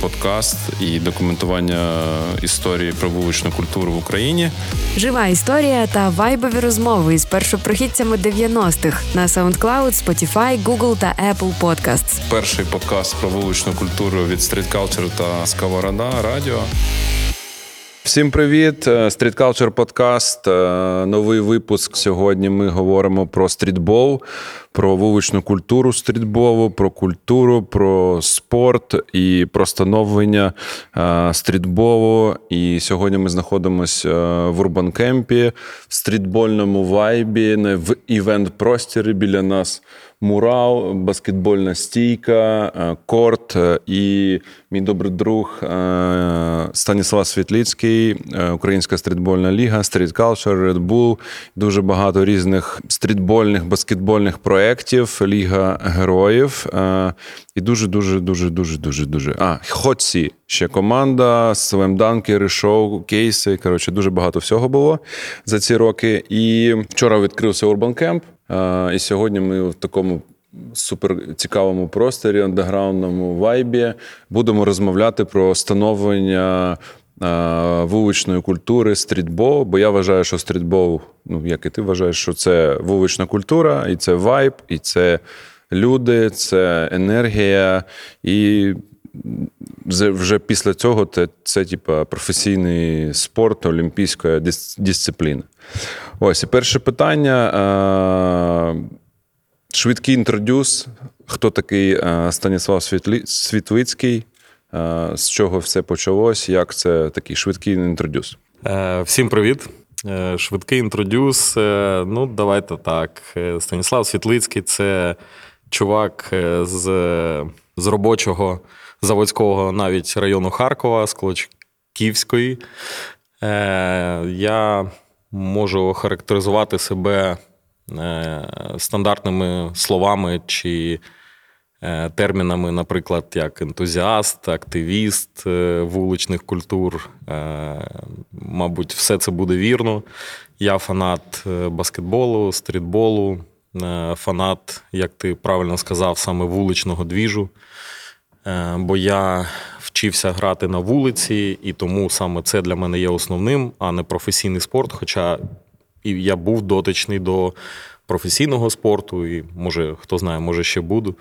Подкаст і документування історії про вуличну культуру в Україні. Жива історія та вайбові розмови із першопрохідцями 90-х на SoundCloud, Spotify, Google та Apple Podcasts. Перший подкаст про вуличну культуру від Street Culture та Сковорода радіо. Всім привіт! Street Culture подкаст. Новий випуск. Сьогодні ми говоримо про стрітбол, про вуличну культуру стрітболу, про культуру, про спорт і про становлення стрітболу. І сьогодні ми знаходимося в Урбан Кемпі, в стрітбольному вайбі, в івент-простірі біля нас. Мурал, баскетбольна стійка, корт і мій добрий друг Станіслав Світлицький, Українська стрітбольна ліга, Street Culture, Red Bull, дуже багато різних стрітбольних, баскетбольних проєктів, Ліга героїв і дуже. Хоці ще команда, слемданки, шоу, кейси, дуже багато всього було за ці роки. І вчора відкрився Urban Camp. І сьогодні ми в такому суперцікавому просторі, андеграундному вайбі будемо розмовляти про становлення вуличної культури стрітбол, бо я вважаю, що стрітбол, як і ти вважаєш, що це вулична культура, і це вайб, і це люди, це енергія, і вже після цього це типу, професійний спорт, олімпійська дисципліна. Ось, і перше питання. Швидкий інтродюс. Хто такий Станіслав Світлицький? З чого все почалось? Як це такий швидкий інтродюс? Всім привіт. Швидкий інтродюс. Давайте так. Станіслав Світлицький – це чувак з робочого заводського навіть району Харкова, з Клочківської. Я можу охарактеризувати себе стандартними словами чи термінами, наприклад, як ентузіаст, активіст вуличних культур. Мабуть, все це буде вірно. Я фанат баскетболу, стрітболу, фанат, як ти правильно сказав, саме вуличного двіжу. Бо я вчився грати на вулиці, і тому саме це для мене є основним, а не професійний спорт, хоча і я був дотичний до професійного спорту, і, може, хто знає, може ще буду.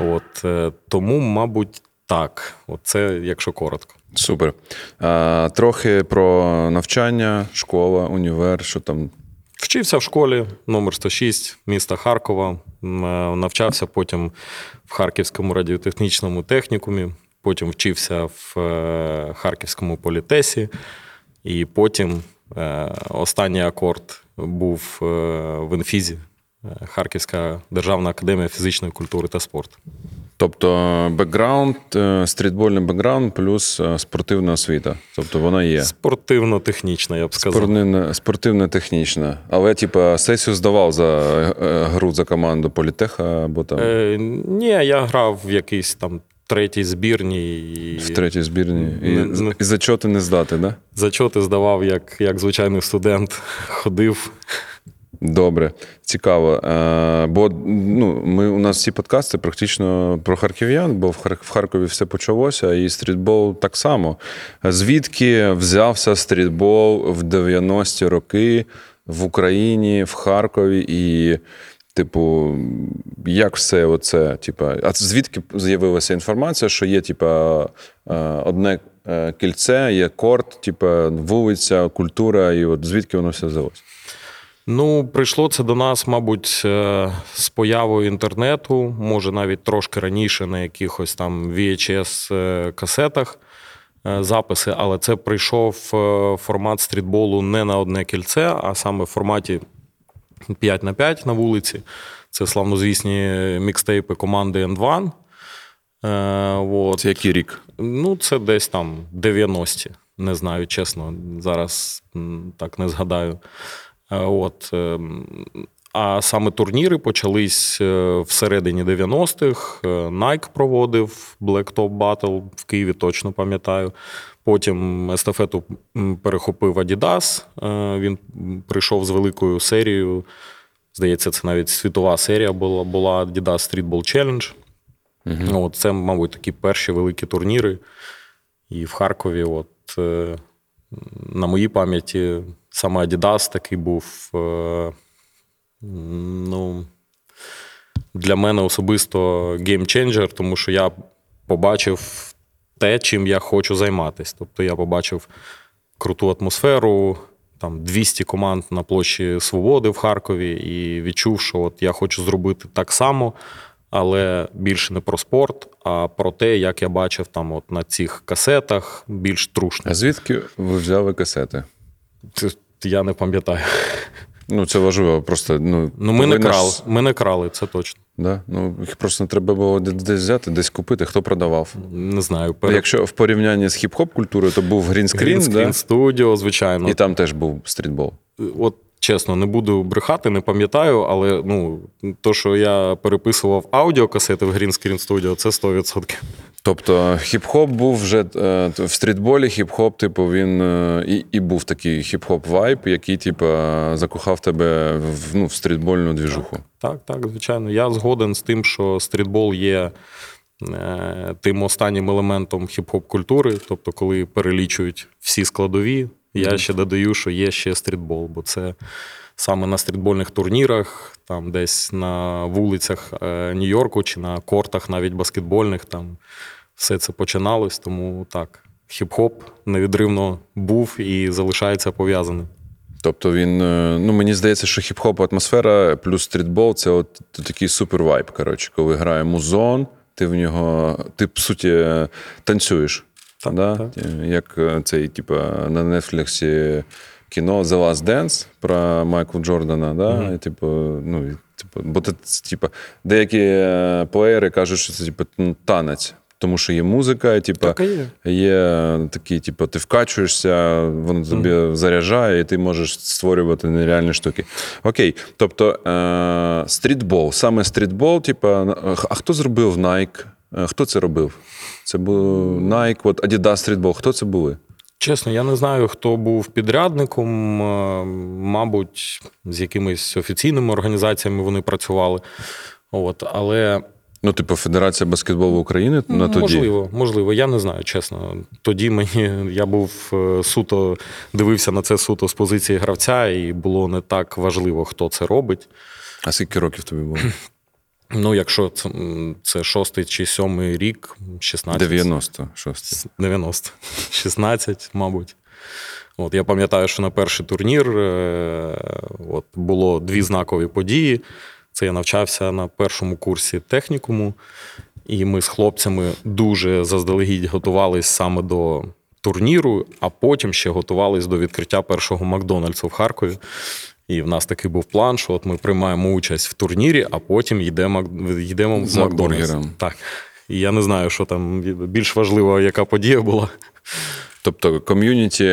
От, тому, мабуть, так. От це, якщо коротко. Супер. Трохи про навчання, школа, універ, що там? Вчився в школі номер 106 міста Харкова, навчався потім в Харківському радіотехнічному технікумі, потім вчився в Харківському політесі, і потім останній акорд був в Інфізі, Харківська державна академія фізичної культури та спорту. Тобто бекграунд, стрітбольний бекграунд плюс спортивна освіта. Тобто вона є. Спортивно-технічна, я б сказав. Спортивно-технічна. Але, сесію здавав за гру за команду політеха? Або там... Ні, я грав в якийсь там третій збірній. В третій збірній. І зачоти не здати, да? Зачоти здавав, як звичайний студент. Ходив... Добре, цікаво. Бо у нас всі подкасти практично про харків'ян, бо в Харкові все почалося, і стрітбол так само. Звідки взявся стрітбол в 90-ті роки в Україні, в Харкові і, як все оце, а звідки з'явилася інформація, що є, одне кільце, є корт, вулиця, культура, і от звідки воно все взялося? Прийшло це до нас, мабуть, з появою інтернету, може навіть трошки раніше на якихось там VHS-касетах записи, але це прийшов формат стрітболу не на одне кільце, а саме в форматі 5x5 на вулиці. Це славнозвісні мікстейпи команди And1. От. Це який рік? Це десь там 90-ті, не знаю, чесно, зараз так не згадаю. От. А саме турніри почались всередині 90-х. Nike проводив Blacktop Battle в Києві, точно пам'ятаю. Потім естафету перехопив Adidas. Він прийшов з великою серією. Здається, це навіть світова серія була Adidas Streetball Challenge. Угу. От це, мабуть, такі перші великі турніри. І в Харкові, от, на моїй пам'яті, саме Adidas такий був... Ну, для мене особисто геймченджер, тому що я побачив те, чим я хочу займатися. Тобто я побачив круту атмосферу, там 200 команд на площі Свободи в Харкові і відчув, що от я хочу зробити так само, але більше не про спорт, а про те, як я бачив там от на цих касетах, більш трушно. А звідки ви взяли касети? Я не пам'ятаю. Ну, це важливо, просто... Ну ми не крали, це точно. Да? Ну, їх просто треба було десь взяти, десь купити. Хто продавав? Не знаю. Якщо в порівнянні з хіп-хоп-культурою, то був Green Screen, Green Screen Studio, звичайно. І там теж був стрітбол. От, чесно, не буду брехати, не пам'ятаю, але, ну, то, що я переписував аудіокасети в Green Screen Studio, це 100%. Тобто хіп-хоп був вже в стрітболі, хіп-хоп, типу, він і був такий хіп-хоп-вайб, який, типу, закохав тебе в, ну, в стрітбольну двіжуху. Так, звичайно. Я згоден з тим, що стрітбол є тим останнім елементом хіп-хоп-культури, тобто коли перелічують всі складові, я ще додаю, що є ще стрітбол, бо це саме на стрітбольних турнірах, там десь на вулицях Нью-Йорку чи на кортах навіть баскетбольних, там все це починалось, тому так, хіп-хоп невідривно був і залишається пов'язаним. Тобто він, ну мені здається, що хіп-хоп атмосфера плюс стрітбол – це от такий супер-вайб, коротше, коли грає музон, ти в нього, ти по суті танцюєш. Так, да? Так. Як цей, типу, на Netflix кіно The Last Dance про Майкла Джордана, да? Mm-hmm. І, типу, ну, і, типу, бо це, типу, деякі плеєри кажуть, що це типу, танець, тому що є музика, і, типу, так, є такі, типу, ти вкачуєшся, воно тобі заряджає, і ти можеш створювати нереальні штуки. Окей, тобто стрітбол, саме стрітбол, типу, а хто зробив Nike? Хто це робив? Це був Nike, от Adidas стрітбол. Хто це були? Чесно, я не знаю, хто був підрядником. Мабуть, з якимись офіційними організаціями вони працювали. От, але... Ну, типу, Федерація баскетболу України на тоді? Можливо, я не знаю, чесно. Тоді я був суто, дивився на це суто з позиції гравця, і було не так важливо, хто це робить. А скільки років тобі було? Ну, якщо це 6 чи 7 рік, 16. 16, мабуть. От, я пам'ятаю, що на перший турнір от, було 2 знакові події. Це я навчався на першому курсі технікуму. І ми з хлопцями дуже заздалегідь готувались саме до турніру, а потім ще готувались до відкриття першого Макдональдсу в Харкові. І в нас такий був план, що от ми приймаємо участь в турнірі, а потім йдемо в Макдональдс. Так. І я не знаю, що там більш важлива, яка подія була. Тобто ком'юніті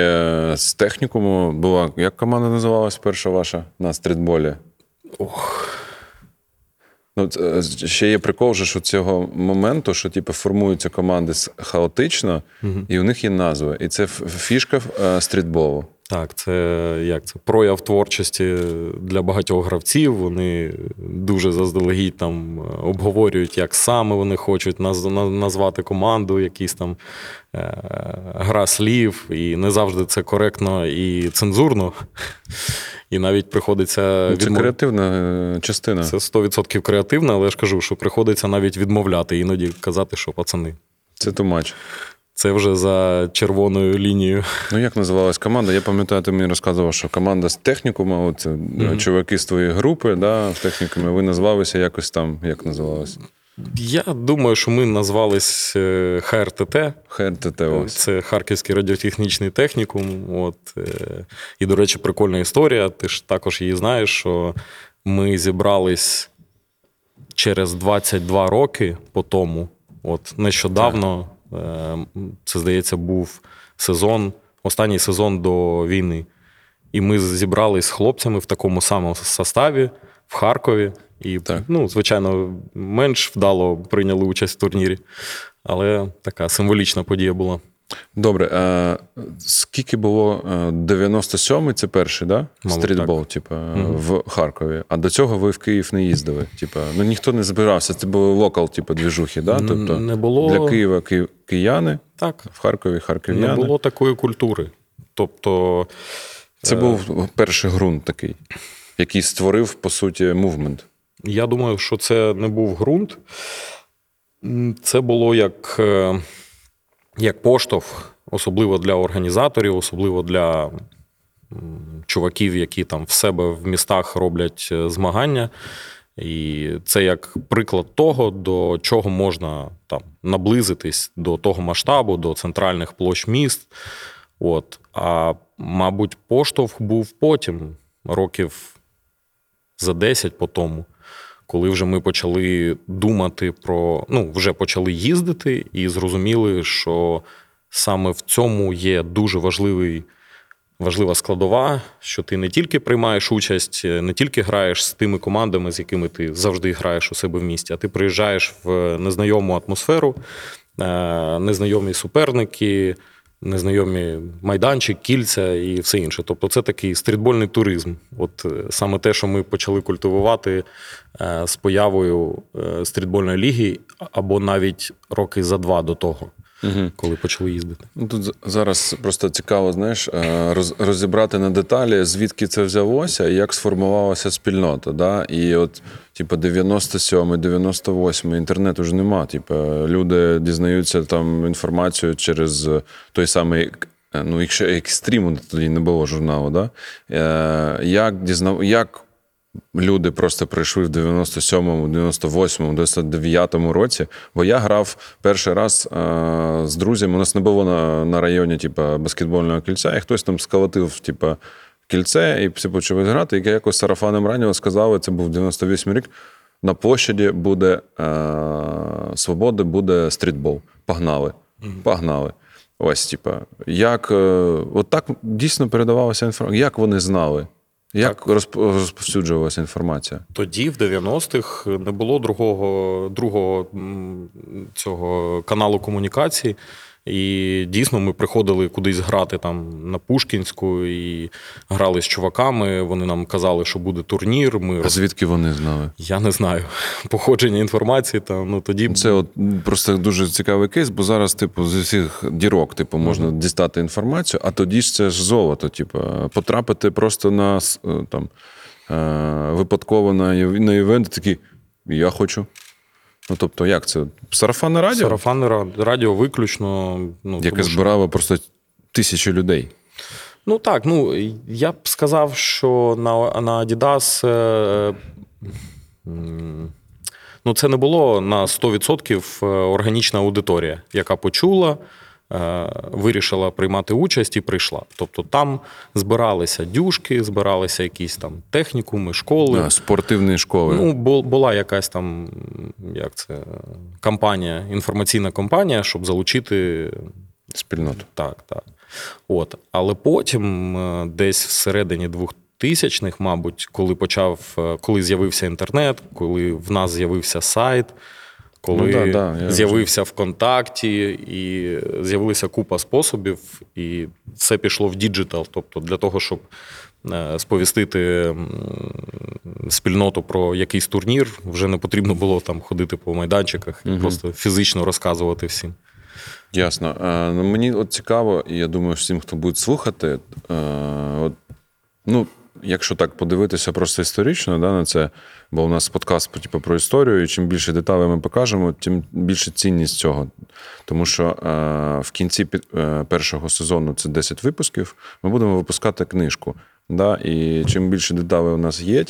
з технікуму була, як команда називалась перша ваша на стрітболі? Ох. Ну, ще є прикол, що цього моменту, що типу, формуються команди хаотично, і у них є назви. І це фішка стрітболу. Так, це як це прояв творчості для багатьох гравців. Вони дуже заздалегідь там обговорюють, як саме вони хочуть назвати команду, якісь там гра слів, і не завжди це коректно і цензурно. І навіть приходиться... Це креативна частина. Це 100% креативна, але я ж кажу, що приходиться навіть відмовляти, іноді казати, що пацани. Це too much. Це вже за червоною лінією. Ну, як називалась команда? Я пам'ятаю, ти мені розказував, що команда з технікума, от, чуваки з твоєї групи, да, в технікумі, ви назвалися якось там, як називалося? Я думаю, що ми назвались ХРТТ. ХРТТ, ось. Це Харківський радіотехнічний технікум. От. І, до речі, прикольна історія, ти ж також її знаєш, що ми зібрались через 22 роки по тому, от, нещодавно... Так. Це, здається, був сезон, останній сезон до війни. І ми зібрались з хлопцями в такому самому составі, в Харкові. І, звичайно, менш вдало прийняли участь в турнірі. Але така символічна подія була. Добре. А скільки було? 97-й – це перший, да? Стрітбол, в Харкові. А до цього ви в Київ не їздили? Ніхто не збирався. Це були локал, двіжухи, да? Тобто не було... Для Києва кияни, так. В Харкові харків'яни. Не було такої культури. Тобто... Це був перший ґрунт такий, який створив, по суті, мувмент. Я думаю, що це не був ґрунт. Це було як поштовх, особливо для організаторів, особливо для чуваків, які там в себе в містах роблять змагання. І це як приклад того, до чого можна там наблизитись, до того масштабу, до центральних площ міст. От. А, мабуть, поштовх був потім, років за 10 по тому, коли вже ми почали думати про... вже почали їздити і зрозуміли, що саме в цьому є дуже важлива складова, що ти не тільки приймаєш участь, не тільки граєш з тими командами, з якими ти завжди граєш у себе в місті, а ти приїжджаєш в незнайому атмосферу, незнайомі суперники, незнайомі майданчик, кільця і все інше. Тобто це такий стрітбольний туризм. От саме те, що ми почали культивувати з появою стрітбольної ліги, або навіть роки за два до того, коли почали їздити. Тут зараз просто цікаво, знаєш, розібрати на деталі, звідки це взялося і як сформувалася спільнота. Да? І от 97-98 інтернету вже нема. Люди дізнаються там інформацію через той самий, якщо екстріму тоді не було журналу, да? Як люди просто прийшли в 97-му, 98-му, 99-му році, бо я грав перший раз з друзями, у нас не було на районі баскетбольного кільця, і хтось там сколотив кільце, і всі почали грати, і якось сарафаном раніло сказали, це був 98-й рік, на площаді буде Свободи, буде стрітбол. Погнали. Ось, як... От так дійсно передавалася інформація. Як вони знали? Як розповсюджувалася інформація? Тоді, в 90-х, не було другого цього каналу комунікації. І дійсно ми приходили кудись грати там на Пушкінську і грали з чуваками. Вони нам казали, що буде турнір. А звідки вони знали? Я не знаю. Походження інформації. Тоді... Це от просто дуже цікавий кейс, бо зараз з усіх дірок можна дістати інформацію, а тоді ж це ж золото. Потрапити просто на випадково на івент такий «я хочу». Тобто, як це? Сарафанне радіо? Сарафанне радіо виключно. Яке збирало просто тисячі людей. Я б сказав, що на Adidas це не було на 100% органічна аудиторія, яка почула, вирішила приймати участь і прийшла. Тобто там збиралися дюшки, збиралися якісь там технікуми, школи. Спортивні школи. Була якась там, кампанія, інформаційна кампанія, щоб залучити... Спільноту. Так. От. Але потім, десь всередині 2000-х, мабуть, коли з'явився інтернет, коли в нас з'явився сайт, коли з'явився ВКонтакті і з'явилася купа способів, і все пішло в діджитал. Тобто для того, щоб сповістити спільноту про якийсь турнір, вже не потрібно було там ходити по майданчиках і просто фізично розказувати всім. Ясно. Мені цікаво, і я думаю, всім, хто буде слухати, якщо так подивитися просто історично, на це, бо у нас подкаст про історію, і чим більше деталей ми покажемо, тим більше цінність цього. Тому що в кінці першого сезону, це 10 випусків, ми будемо випускати книжку. Да? І чим більше деталей у нас є,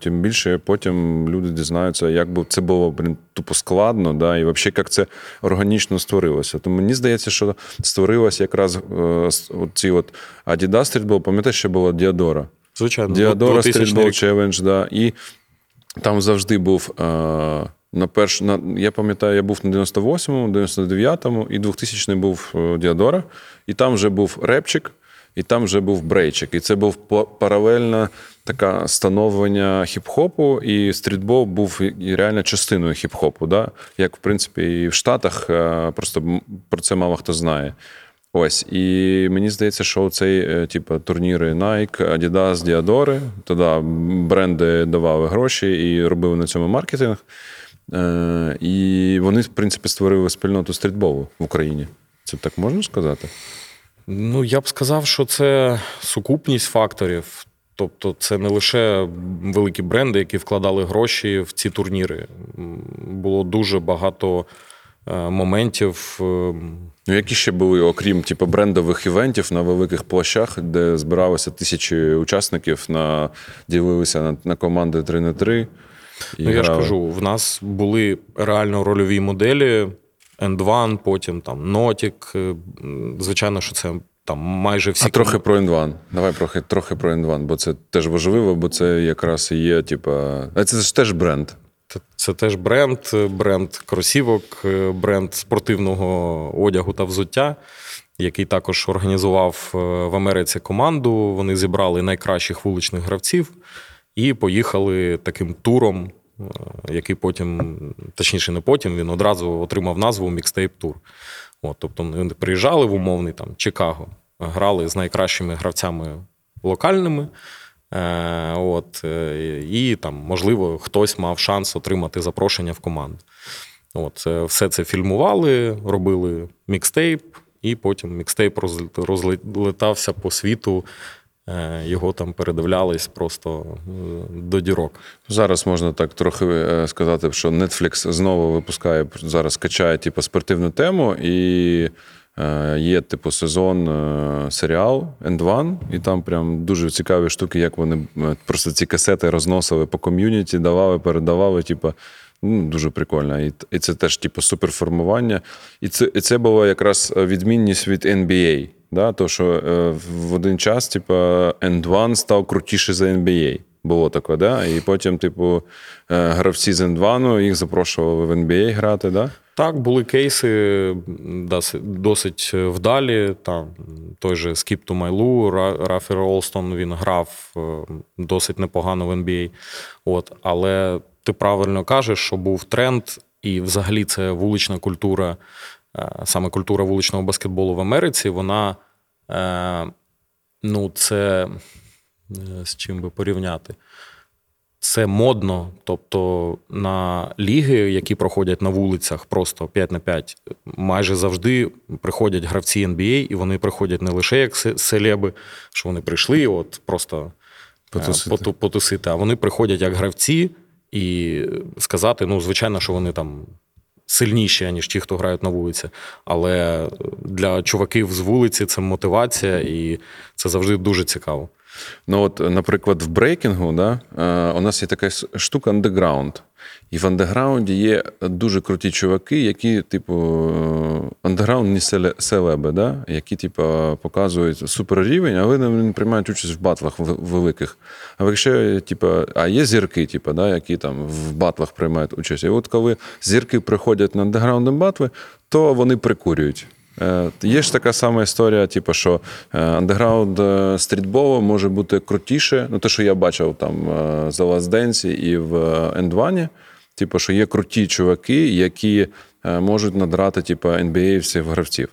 тим більше потім люди дізнаються, як би це було тупо складно, да? І взагалі, як це органічно створилося. Тому мені здається, що створилося якраз ці Adidas стрітбол, пам'ятаєш, що була Diadora? Звичайно. Diadora стрітбол челендж, да. І там завжди був... я пам'ятаю, я був на 98-му, 99-му, і 2000-й був Diadora, і там вже був репчик, і там вже був брейчик. І це був паралельно таке становлення хіп-хопу, і стрітбол був реально частиною хіп-хопу, да? Як, в принципі, і в Штатах, просто про це мало хто знає. Ось, і мені здається, що оцей, типу, турніри Nike, Adidas, Diadora, тоді бренди давали гроші і робили на цьому маркетинг, і вони, в принципі, створили спільноту стрітболу в Україні. Це так можна сказати? Ну, я б сказав, що це сукупність факторів. Тобто це не лише великі бренди, які вкладали гроші в ці турніри. Було дуже багато моментів. Які ще були, окрім типу, брендових івентів на великих площах, де збиралися тисячі учасників, ділилися на команди 3х3? Ну, я ж кажу, в нас були реально рольові моделі, And1, потім там Нотік. Звичайно, що це там майже всі... А трохи про And1. Давай трохи про And1, бо це теж важливо, бо це якраз і є, типа... А це ж теж бренд. Це теж бренд кросівок, бренд спортивного одягу та взуття, який також організував в Америці команду. Вони зібрали найкращих вуличних гравців і поїхали таким туром, який потім, точніше не потім, він одразу отримав назву «Мікстейп-тур». Тобто вони приїжджали в умовний там Чикаго, грали з найкращими гравцями локальними. І там, можливо, хтось мав шанс отримати запрошення в команду. Все це фільмували, робили мікстейп, і потім мікстейп розлетався по світу, його там передивлялись просто до дірок. Зараз можна так трохи сказати, що Netflix знову випускає, зараз качає типу, спортивну тему, і є, типу, сезон, серіал And1, і там прям дуже цікаві штуки, як вони просто ці касети розносили по ком'юніті, давали, передавали, типу, дуже прикольно. І це теж, типу, суперформування. І це була якраз відмінність від NBA, да? То, що в один час, типу, And1 став крутіше за NBA. Було таке, да? І потім, типу, гравці з And1 їх запрошували в NBA грати, да? Так, були кейси досить вдалі. Там той же Скіп Тумайлу, Рафі Ролстон, він грав досить непогано в NBA. Але ти правильно кажеш, що був тренд, і взагалі це вулична культура, саме культура вуличного баскетболу в Америці, вона, це, з чим би порівняти? Це модно, тобто на ліги, які проходять на вулицях просто 5х5, майже завжди приходять гравці NBA, і вони приходять не лише як селеби, що вони прийшли просто потусити, а вони приходять як гравці і сказати, звичайно, що вони там сильніші, ніж ті, хто грають на вулиці. Але для чуваків з вулиці це мотивація, і це завжди дуже цікаво. Наприклад, в брейкінгу, да, у нас є така штука андеграунд. І в андеграунді є дуже круті чуваки, які, типу, андеграундні селеби, да, які, типу, показують суперрівень, але вони приймають участь в батлах великих. А якщо, типу, є зірки, типу, да, які там в батлах приймають участь. І коли зірки приходять на андеграундні батли, то вони прикурюють. Є ж така сама історія, типу, що андеграунд стрітболу може бути крутіше, те, що я бачив там за Last Dance і в And1, типу, що є круті чуваки, які можуть надрати, типу, NBA-всіх гравців.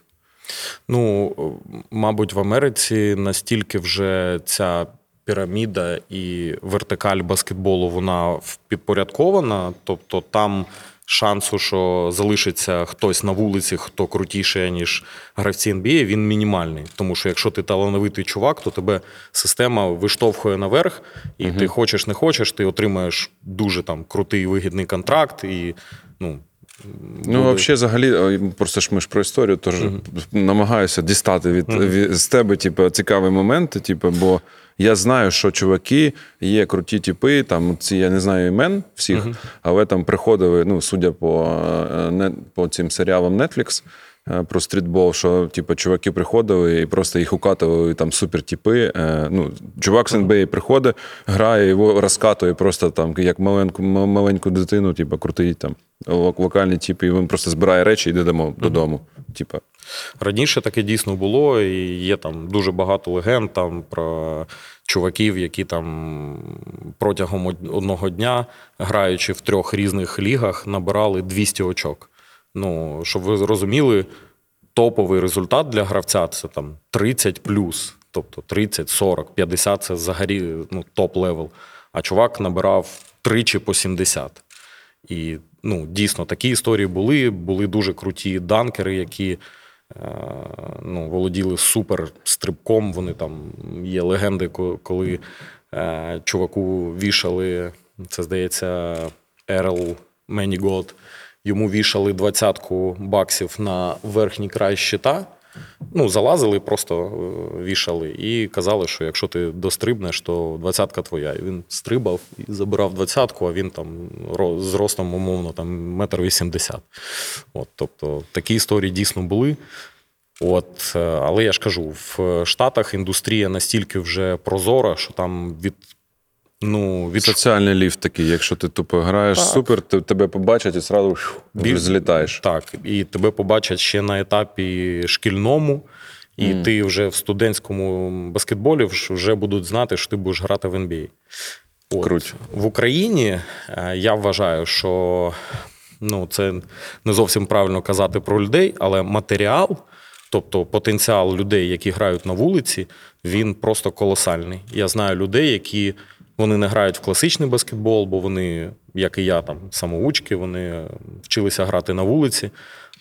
Мабуть, в Америці настільки вже ця піраміда і вертикаль баскетболу, вона підпорядкована, тобто там шансу, що залишиться хтось на вулиці, хто крутіше, ніж гравці NBA, він мінімальний. Тому що якщо ти талановитий чувак, то тебе система виштовхує наверх, і ти хочеш, не хочеш, ти отримаєш дуже там крутий вигідний контракт. І, взагалі, просто ж ми ж про історію, тож намагаюся дістати від з тебе, типу, цікаві моменти, типу, бо я знаю, що чуваки, є круті типи, там ці, я не знаю імен всіх, але там приходили, судя по цим серіалам Netflix, про стрітбол, що типу, чуваки приходили і просто їх укатували там супертіпи. Ну, чувак з НБА приходить, грає, його розкатує просто там, як маленьку дитину, типу, крутить там локальні тіпи, і він просто збирає речі і йде додому. Типу. Раніше таке дійсно було, і є там дуже багато легенд там про чуваків, які там протягом одного дня, граючи в 3 різних лігах, набирали 200 очок. Ну, щоб ви розуміли, топовий результат для гравця – це там 30 плюс, тобто 30, 40, 50 – це взагалі ну, топ-левел. А чувак набирав 3 по 70. І ну, дійсно, такі історії були. Були дуже круті данкери, які ну, володіли супер-стрибком. Вони там є легенди, коли чуваку вішали, це, здається, Ерл Менігод, йому вішали 20 баксів на верхній край щита, ну, залазили, просто вішали і казали, що якщо ти дострибнеш, то 20 твоя. І він стрибав і забирав 20, а він там зростом, умовно, там 1,80 м. Тобто такі історії дійсно були. От, але я ж кажу, в Штатах індустрія настільки вже прозора, що там від... Ну, від... Соціальний ліфт такий, якщо ти тупо граєш так. Супер, тебе побачать і одразу злітаєш. Так, і тебе побачать ще на етапі шкільному, і ти вже в студентському баскетболі вже будуть знати, що ти будеш грати в NBA. От. В Україні я вважаю, що ну, це не зовсім правильно казати про людей, але матеріал, тобто потенціал людей, які грають на вулиці, він просто колосальний. Я знаю людей, які... Вони не грають в класичний баскетбол, бо вони, як і я, там самоучки, вони вчилися грати на вулиці.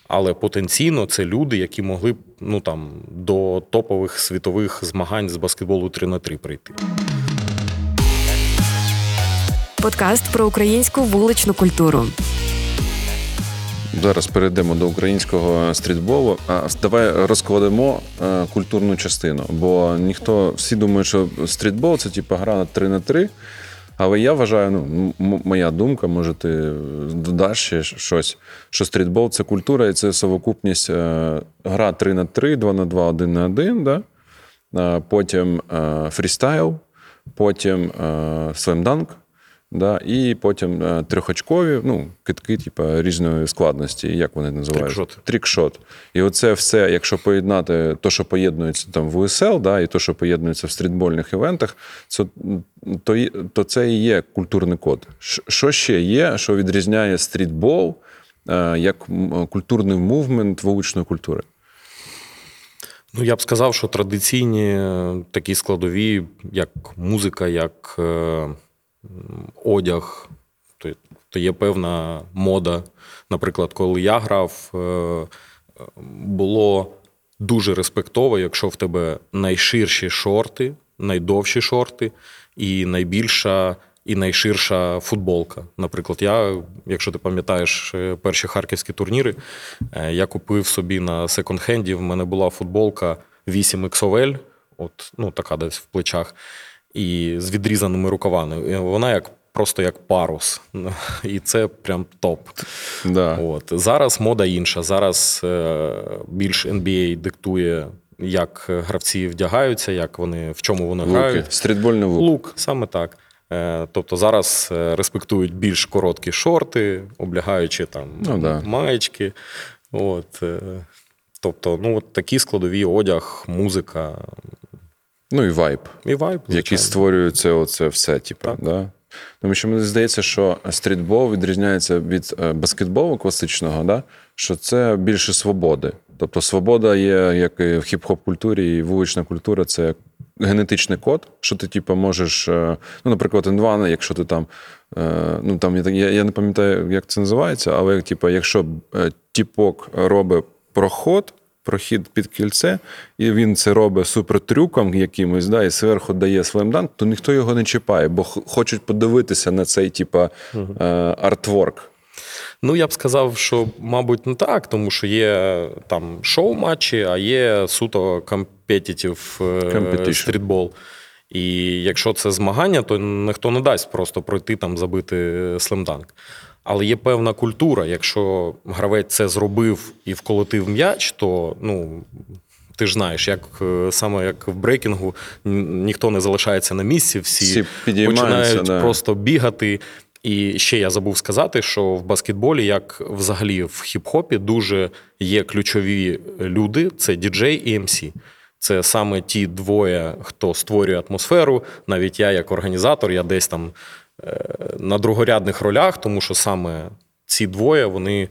Але потенційно це люди, які могли б ну, там, до топових світових змагань з баскетболу 3х3 прийти. Подкаст про українську вуличну культуру. Зараз перейдемо до українського стрітболу. Давай розкладемо культурну частину, бо ніхто, всі думають, що стрітбол – це типу гра на 3х3, але я вважаю, ну, моя думка, може ти додаш ще щось, що стрітбол – це культура і це совокупність гра 3х3, 2х2, 1х1, да? Потім фрістайл, потім слемданк. Да, і потім трьохочкові, ну, китки, типу, різної складності, як вони називають? Трікшот. І оце все, якщо поєднати те, що поєднується там в УСЛ, да, і те, що поєднується в стрітбольних івентах, то це і є культурний код. Що ще є, що відрізняє стрітбол як культурний мувмент вуличної культури? Ну, я б сказав, що традиційні такі складові, як музика, як... одяг, то є певна мода. Наприклад, коли я грав, було дуже респектово, якщо в тебе найширші шорти, найдовші шорти і найбільша і найширша футболка. Наприклад, я, якщо ти пам'ятаєш перші харківські турніри, я купив собі на секонд-хенді, в мене була футболка 8XL, от, ну, така десь в плечах, і з відрізаними рукавами. Вона як просто як парус. І це прям топ. Да. От. Зараз мода інша. Зараз більш NBA диктує, як гравці вдягаються, як вони, в чому вони грають. Стрітбольний лук. Лук, саме так. Тобто зараз респектують більш короткі шорти, облягаючи там маєчки. От. Тобто, ну, от такі складові, одяг, музика. Ну і вайб, який створює це все, типу, да? Тому що мені здається, що стрітбол відрізняється від баскетболу класичного, да? Що це більше свободи. Тобто свобода є, як і в хіп-хоп-культурі, і вулична культура – це генетичний код, що ти, типу, можеш, ну, наприклад, And1, якщо ти там, ну, там, я не пам'ятаю, як це називається, але, типу, якщо тіпок робить прохід під кільце, і він це робить супертрюком якимось, да, і зверху дає слемданк, то ніхто його не чіпає, бо хочуть подивитися на цей, типа, артворк. Ну, я б сказав, що, мабуть, не так, тому що є там шоу-матчі, а є суто компетитив стрітбол. І якщо це змагання, то ніхто не дасть просто пройти там, забити слемданк. Але є певна культура. Якщо гравець це зробив і вколотив м'яч, то, ну, ти ж знаєш, як в брейкінгу, ніхто не залишається на місці, всі починають просто бігати. І ще я забув сказати, що в баскетболі, як взагалі в хіп-хопі, дуже є ключові люди – це діджей і МС. Це саме ті двоє, хто створює атмосферу. Навіть я, як організатор, я десь там на другорядних ролях, тому що саме ці двоє, вони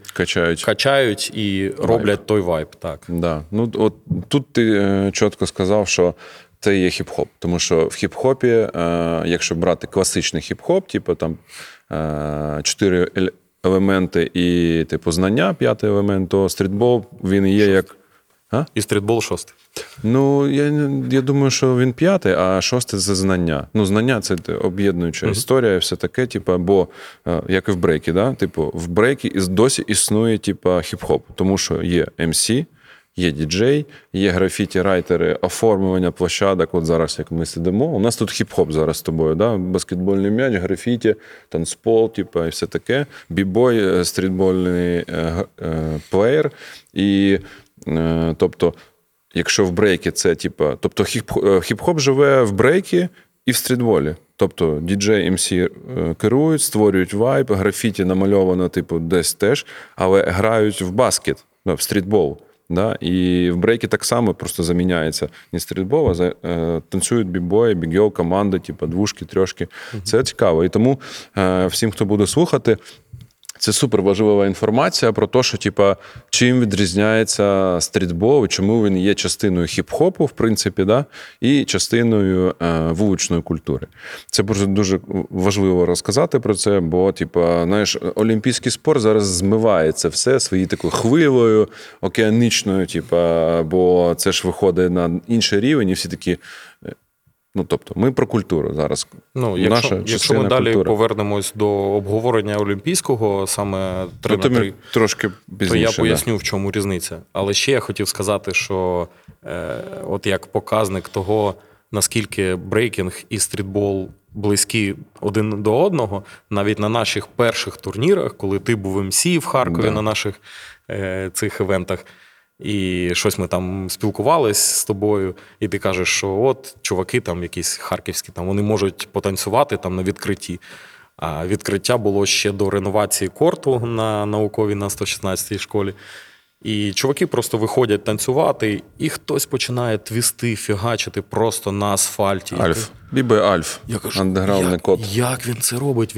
качають і роблять той вайб. Так. Да. Ну, от тут ти чітко сказав, що це є хіп-хоп. Тому що в хіп-хопі, якщо брати класичний хіп-хоп, типу там 4 елементи і типу знання, 5-й елемент, то стрітбол, він є як... А? І стрітбол 6. Ну, я думаю, що він 5, а 6 – це знання. Ну, знання – це об'єднуюча історія, і все таке, типу, бо, як і в брейкі, да? Типу, в брейкі досі існує, типу, хіп-хоп, тому що є MC, є діджей, є графіті-райтери, оформлення площадок. От зараз, як ми сидимо, у нас тут хіп-хоп зараз з тобою, да? Баскетбольний м'яч, графіті, танцпол, типу, і все таке, бібой, стрітбольний плеєр, і... Тобто, якщо в брейкі це, типа, тобто хіп-хоп живе в брейкі і в стрітболі. Тобто, діджей, МС керують, створюють вайб, графіті намальовано, типу, десь теж, але грають в баскет, в стрітбол. Да? І в брейкі так само просто заміняється не стрітбол, а танцюють бібої, бігел, команди, типу, двушки, трьошки. Це цікаво. І тому всім, хто буде слухати, це супер важлива інформація про те, що, типа, чим відрізняється стрітбол, чому він є частиною хіп-хопу, в принципі, да, і частиною вуличної культури. Це дуже важливо розказати про це, бо, типа, знаєш, олімпійський спорт зараз змиває це все своєю такою хвилою океанічною, типа, бо це ж виходить на інший рівень, і всі такі. Ну, тобто, ми про культуру зараз. Ну, якщо ми далі культури повернемось до обговорення олімпійського, саме 3х3, трошки пізніше, то я поясню, в чому різниця. Але ще я хотів сказати, що от як показник того, наскільки брейкінг і стрітбол близькі один до одного, навіть на наших перших турнірах, коли ти був МС в Харкові, на наших цих івентах, і щось ми там спілкувались з тобою, і ти кажеш, що от чуваки там якісь харківські, там вони можуть потанцювати там на відкритті. А відкриття було ще до реновації корту на науковій на 116-й школі. І чуваки просто виходять танцювати, і хтось починає твісти, фігачити просто на асфальті. Альф. Лібе Альф. Я кажу, андеграундний кот. Як він це робить?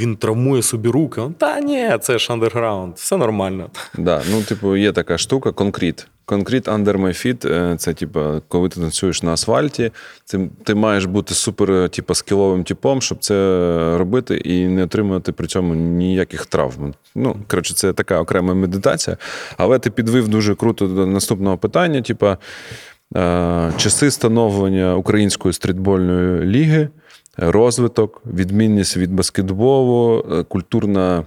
Він травмує собі руки. Та ні, це ж андерграунд, все нормально. Да, ну, типу, є така штука, конкрет. Конкрет under my feet, це, типу, коли ти танцюєш на асфальті, ти маєш бути супер, типу, скіловим типом, щоб це робити і не отримувати при цьому ніяких травм. Ну, коротше, це така окрема медитація. Але ти підвів дуже круто до наступного питання, типу, часи становлення Української стрітбольної ліги, розвиток, відмінність від баскетболу, культурна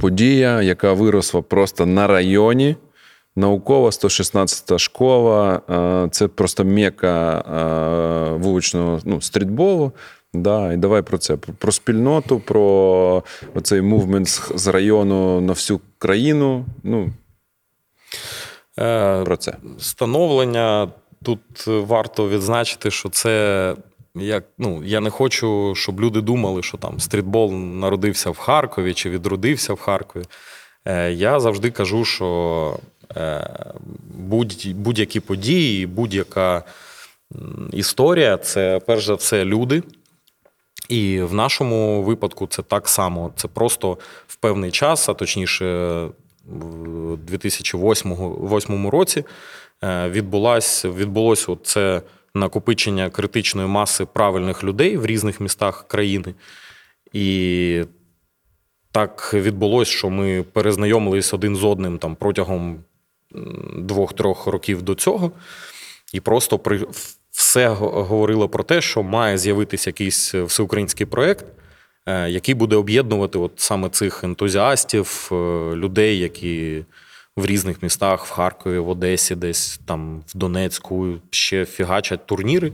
подія, яка виросла просто на районі. Наукова, 116-та школа, це просто мека вуличного, ну, стрітболу. Да, і давай про це, про спільноту, про оцей мувмент з району на всю країну. Ну, про це. Становлення, тут варто відзначити, що це... я не хочу, щоб люди думали, що там стрітбол народився в Харкові чи відродився в Харкові. Я завжди кажу, що будь-які події, будь-яка історія – це, перш за все, люди. І в нашому випадку це так само. Це просто в певний час, а точніше в 2008 році відбулось це накопичення критичної маси правильних людей в різних містах країни. І так відбулось, що ми перезнайомились один з одним там протягом 2-3 років до цього. І просто все говорило про те, що має з'явитися якийсь всеукраїнський проєкт, який буде об'єднувати от саме цих ентузіастів, людей, які в різних містах, в Харкові, в Одесі, десь там в Донецьку ще фігачать турніри.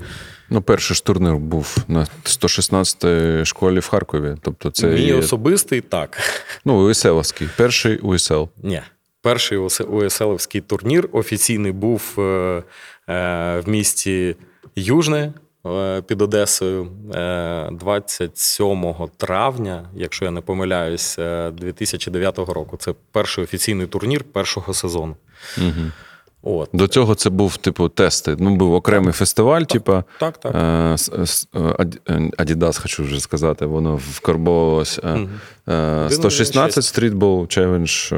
Ну, перший ж турнір був на 116-й школі в Харкові. Тобто це мій особистий, так. Ну, УСЛ-овський. Перший УСЛ. Ні. Перший УСЛ-овський турнір офіційний був в місті Южне під Одесою 27 травня, якщо я не помиляюсь, 2009 року. Це перший офіційний турнір першого сезону. Угу. От. До цього це був, типу, тести. Ну, був окремий фестиваль, типу. Так, так. Adidas, хочу вже сказати, воно вкарбовувалось. Угу. 116 стрітбол челендж.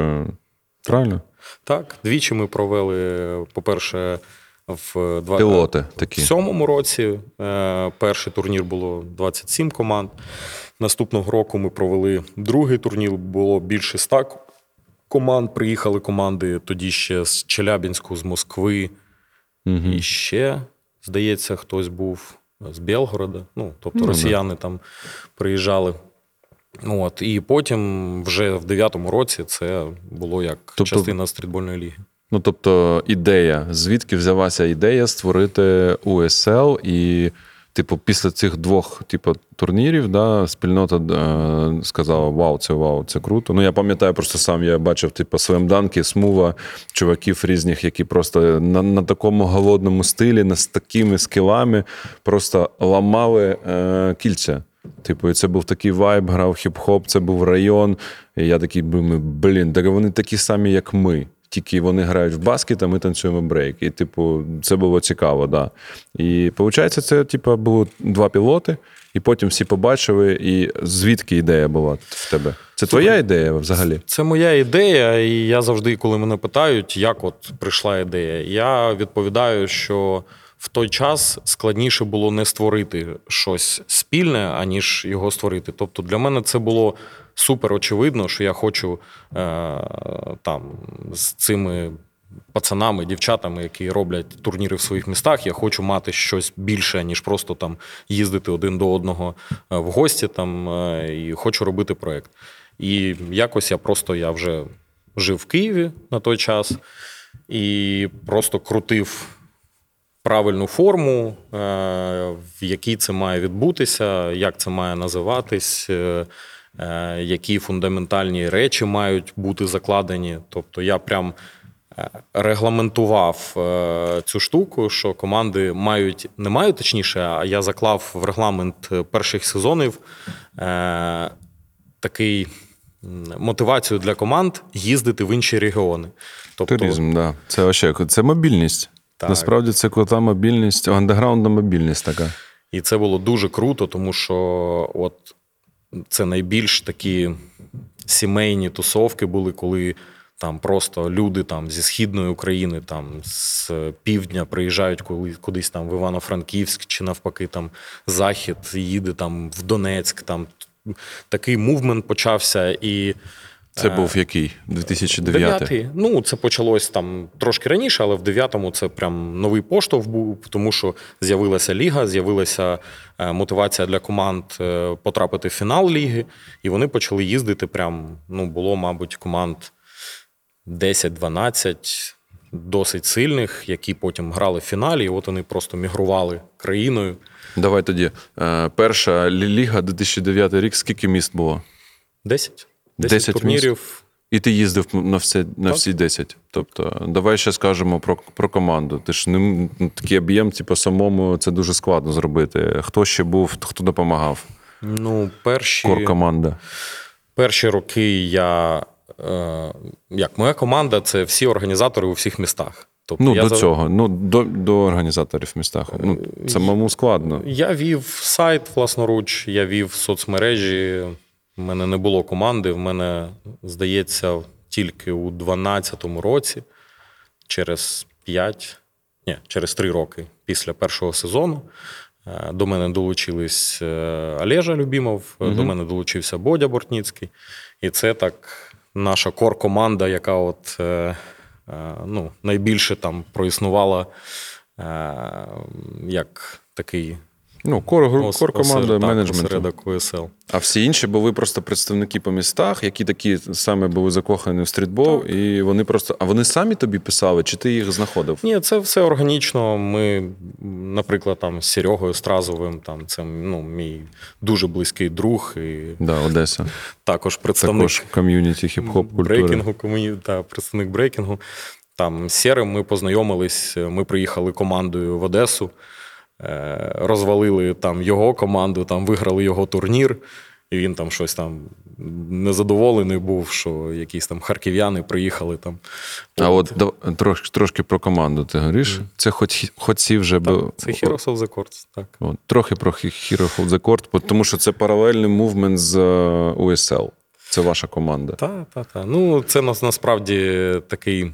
Правильно? Так, двічі ми провели, по-перше, в 2007 році. Перший турнір було 27 команд. Наступного року ми провели другий турнір, було більше 100 команд. Приїхали команди тоді ще з Челябінську, з Москви. Угу. І ще, здається, хтось був з Білгорода. Ну, тобто росіяни там приїжджали. От, і потім вже в 9-му році це було як частина стрітбольної ліги. Ну, тобто ідея. Звідки взялася ідея створити УСЛ і, типу, після цих двох типу, турнірів, да, спільнота сказала, вау, це круто. Ну, я пам'ятаю, просто сам я бачив, типу, слемданки, смува, чуваків різних, які просто на такому голодному стилі, з такими скілами просто ламали кільця. Типу, і це був такий вайб, грав хіп-хоп, це був район. І я такий думаю, так вони такі самі, як ми. Тільки вони грають в баскет, а ми танцюємо брейк. І, типу, це було цікаво, да. І, виходить, це, типу, було два пілоти, і потім всі побачили, і звідки ідея була в тебе? Це твоя ідея взагалі? Це моя ідея, і я завжди, коли мене питають, як от прийшла ідея, я відповідаю, що в той час складніше було не створити щось спільне, аніж його створити. Тобто для мене це було супер очевидно, що я хочу там з цими пацанами, дівчатами, які роблять турніри в своїх містах, я хочу мати щось більше, ніж просто там їздити один до одного в гості там, і хочу робити проєкт. І якось я вже жив в Києві на той час і просто крутив правильну форму, в якій це має відбутися, як це має називатись, які фундаментальні речі мають бути закладені. Тобто я прям регламентував цю штуку, що команди а я заклав в регламент перших сезонів такий мотивацію для команд їздити в інші регіони. Тобто, туризм, да. Це вообще, це мобільність. Так. Насправді це крута мобільність, андеграундна мобільність така. І це було дуже круто, тому що от це найбільш такі сімейні тусовки були, коли там просто люди там, зі Східної України, там, з півдня приїжджають кудись там в Івано-Франківськ чи навпаки там Захід, їде там в Донецьк. Там. Такий мувмент почався і... Це був який? 2009-й? Ну, це почалось там трошки раніше, але в 2009-му це прям новий поштовх був, тому що з'явилася ліга, з'явилася мотивація для команд потрапити в фінал ліги, і вони почали їздити прям, ну, було, мабуть, команд 10-12 досить сильних, які потім грали в фіналі, і от вони просто мігрували країною. Давай тоді. Перша ліга, 2009 рік, скільки міст було? 10. 10 турнірів. Міст. І ти їздив на всі 10. Тобто, давай ще скажемо про команду. Ти ж не такий об'єм, типу, самому це дуже складно зробити. Хто ще був, хто допомагав? Ну, кор-команда. Перші роки моя команда, це всі організатори у всіх містах. Тобто, до організаторів в містах. Ну, самому складно. Я вів сайт власноруч, я вів соцмережі. У мене не було команди, в мене, здається, тільки у 12-му році, через 3 роки після першого сезону, до мене долучились Олежа Любімов, угу. До мене долучився Бодя Бортніцький. І це так наша кор-команда, яка от, ну, найбільше там проіснувала як такий Ну, кор-команда, менеджмент. А всі інші були просто представники по містах, які такі саме були закохані в стрітбол, так. І вони просто... А вони самі тобі писали, чи ти їх знаходив? Ні, це все органічно. Ми, наприклад, там, з Серегою Стразовим, там, це мій дуже близький друг. І... Да, Одеса. Також представник... Також ком'юніті хіп-хоп культури. Брейкінгу, представник брейкінгу. Там, з Серим ми познайомились, ми приїхали командою в Одесу, розвалили там його команду, там виграли його турнір, і він там щось там незадоволений був, що якісь там харків'яни приїхали там. А от трошки про команду ти говориш? Це хоч ці вже... Так, це Heroes of the Cords, так. От, трохи про Heroes of the Cords, тому що це паралельний мувмент з USL. Це ваша команда. Так. Ну, це насправді такий...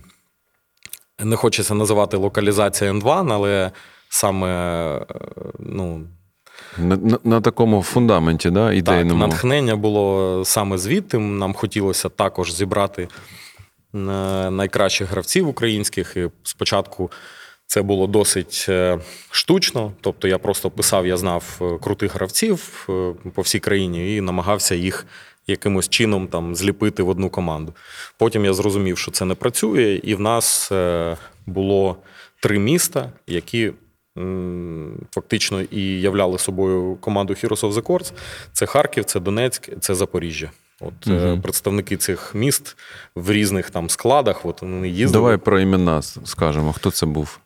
Не хочеться називати локалізація And1, але саме, На такому фундаменті, да, ідейному? Так, натхнення було саме звідти. Нам хотілося також зібрати найкращих гравців українських. І спочатку це було досить штучно. Тобто я просто писав, я знав крутих гравців по всій країні і намагався їх якимось чином там зліпити в одну команду. Потім я зрозумів, що це не працює, і в нас було 3 міста, які фактично і являли собою команду Heroes of the Cords. Це Харків, це Донецьк, це Запоріжжя. От представники цих міст в різних там складах, от вони їздили. Давай про імена скажемо, хто це був?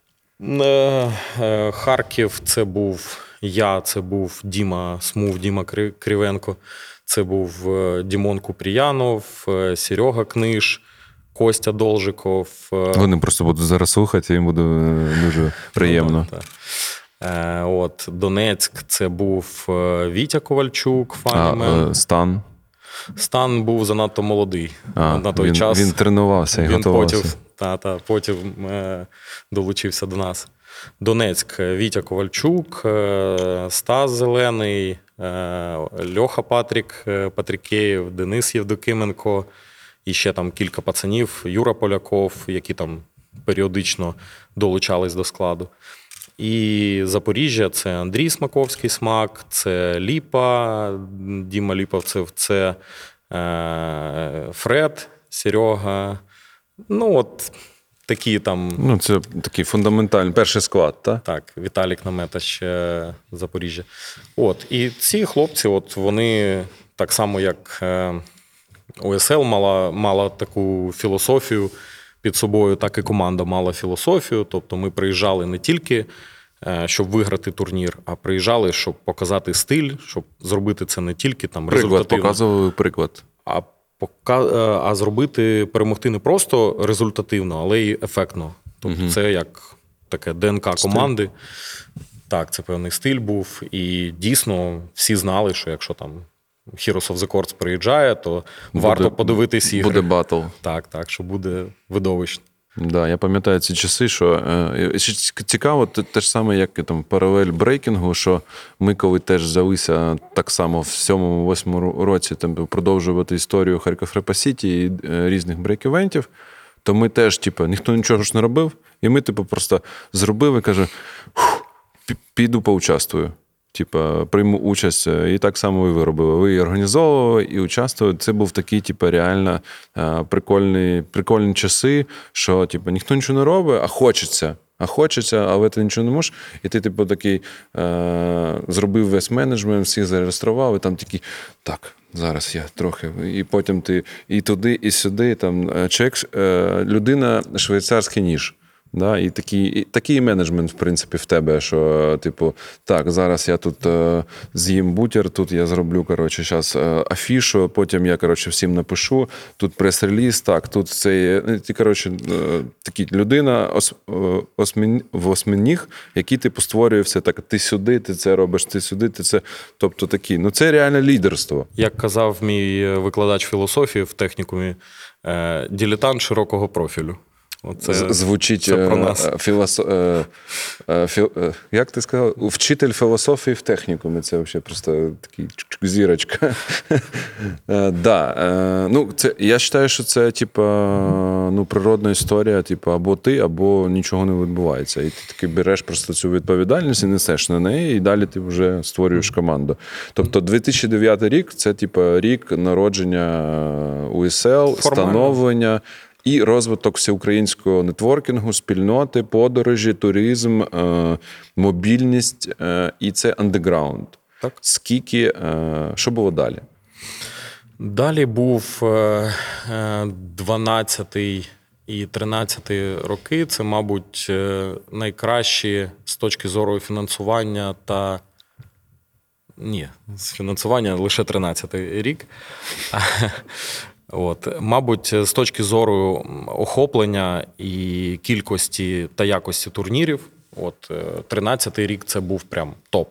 Харків це був я, це був Діма Смув, Діма Кривенко. Це був Дімон Купріянов, Серега Книж, Костя Должиков. Вони просто будуть зараз слухати, їм буде дуже приємно. От, Донецьк, це був Вітя Ковальчук, фанімен. Стан був занадто молодий на той час. Він тренувався і готувався. Потім долучився до нас. Донецьк, Вітя Ковальчук, Стас Зелений, Льоха Патрік, Патрікеєв, Денис Євдокименко і ще там кілька пацанів, Юра Поляков, які там періодично долучались до складу. І Запоріжжя – це Андрій Смаковський Смак, це Ліпа, Діма Ліпавцев, це Фред, Серега. Такі там... це такий фундаментальний перший склад, так? Так, Віталік Намета ще Запоріжжя. От, і ці хлопці, от вони так само, як ОСЛ мала таку філософію під собою, так і команда мала філософію. Тобто ми приїжджали не тільки, щоб виграти турнір, а приїжджали, щоб показати стиль, щоб зробити це не тільки там результативно. Приклад, показували приклад. А зробити, перемогти не просто результативно, але й ефектно. Тобто це як таке ДНК команди. Так, це певний стиль був. І дійсно всі знали, що якщо там Heroes of the Cords приїжджає, то варто подивитись ігри. Буде батл. Так, що буде видовищно. Да, я пам'ятаю ці часи, що цікаво, те ж саме, як там паралель брейкінгу, що ми коли теж взялися так само в 7-8 році там продовжувати історію Харків-Репа-Сіті і різних брейк-івентів, то ми теж, ніхто нічого ж не робив, і ми, просто зробили, каже, піду поучаствую. Прийму участь, і так само і ви робили. Ви і організовували, і участвували. Це був такий, реально прикольні часи, що, ніхто нічого не робить, а хочеться, але ти нічого не можеш. І ти, такий зробив весь менеджмент, всіх зареєстрував, і там такий, так, зараз я трохи. І потім ти і туди, і сюди, там, людина швейцарський ніж. Да, і такий менеджмент, в принципі, в тебе, що, так, зараз я тут з'їм бутер, тут я зроблю, зараз афішу, потім я, всім напишу, тут прес-реліз, так, тут цей, ти, такий людина в осьминіг, який, створює все так, ти сюди, ти це робиш, ти сюди, ти це, тобто такий, це реальне лідерство. Як казав мій викладач філософії в технікумі, дилетант широкого профілю. Звучить про нас. Як ти сказав? Вчитель філософії в технікумі. Це взагалі просто такий зірочка. Да. Ну, це, я вважаю, що це типа, ну, природна історія, типа, або ти, або нічого не відбувається. І ти таки береш просто цю відповідальність і несеш на неї, і далі ти вже створюєш команду. Тобто 2009 рік – це типа рік народження УСЛ, становлення і розвиток всеукраїнського нетворкінгу, спільноти, подорожі, туризм, мобільність. І це андеграунд. Так. Скільки, що було далі? Далі був 12-й і 13-й роки. Це, мабуть, найкращі з точки зору фінансування та... Ні, з фінансування лише 13-й рік. От, мабуть, з точки зору охоплення і кількості та якості турнірів, от 13-й рік це був прям топ.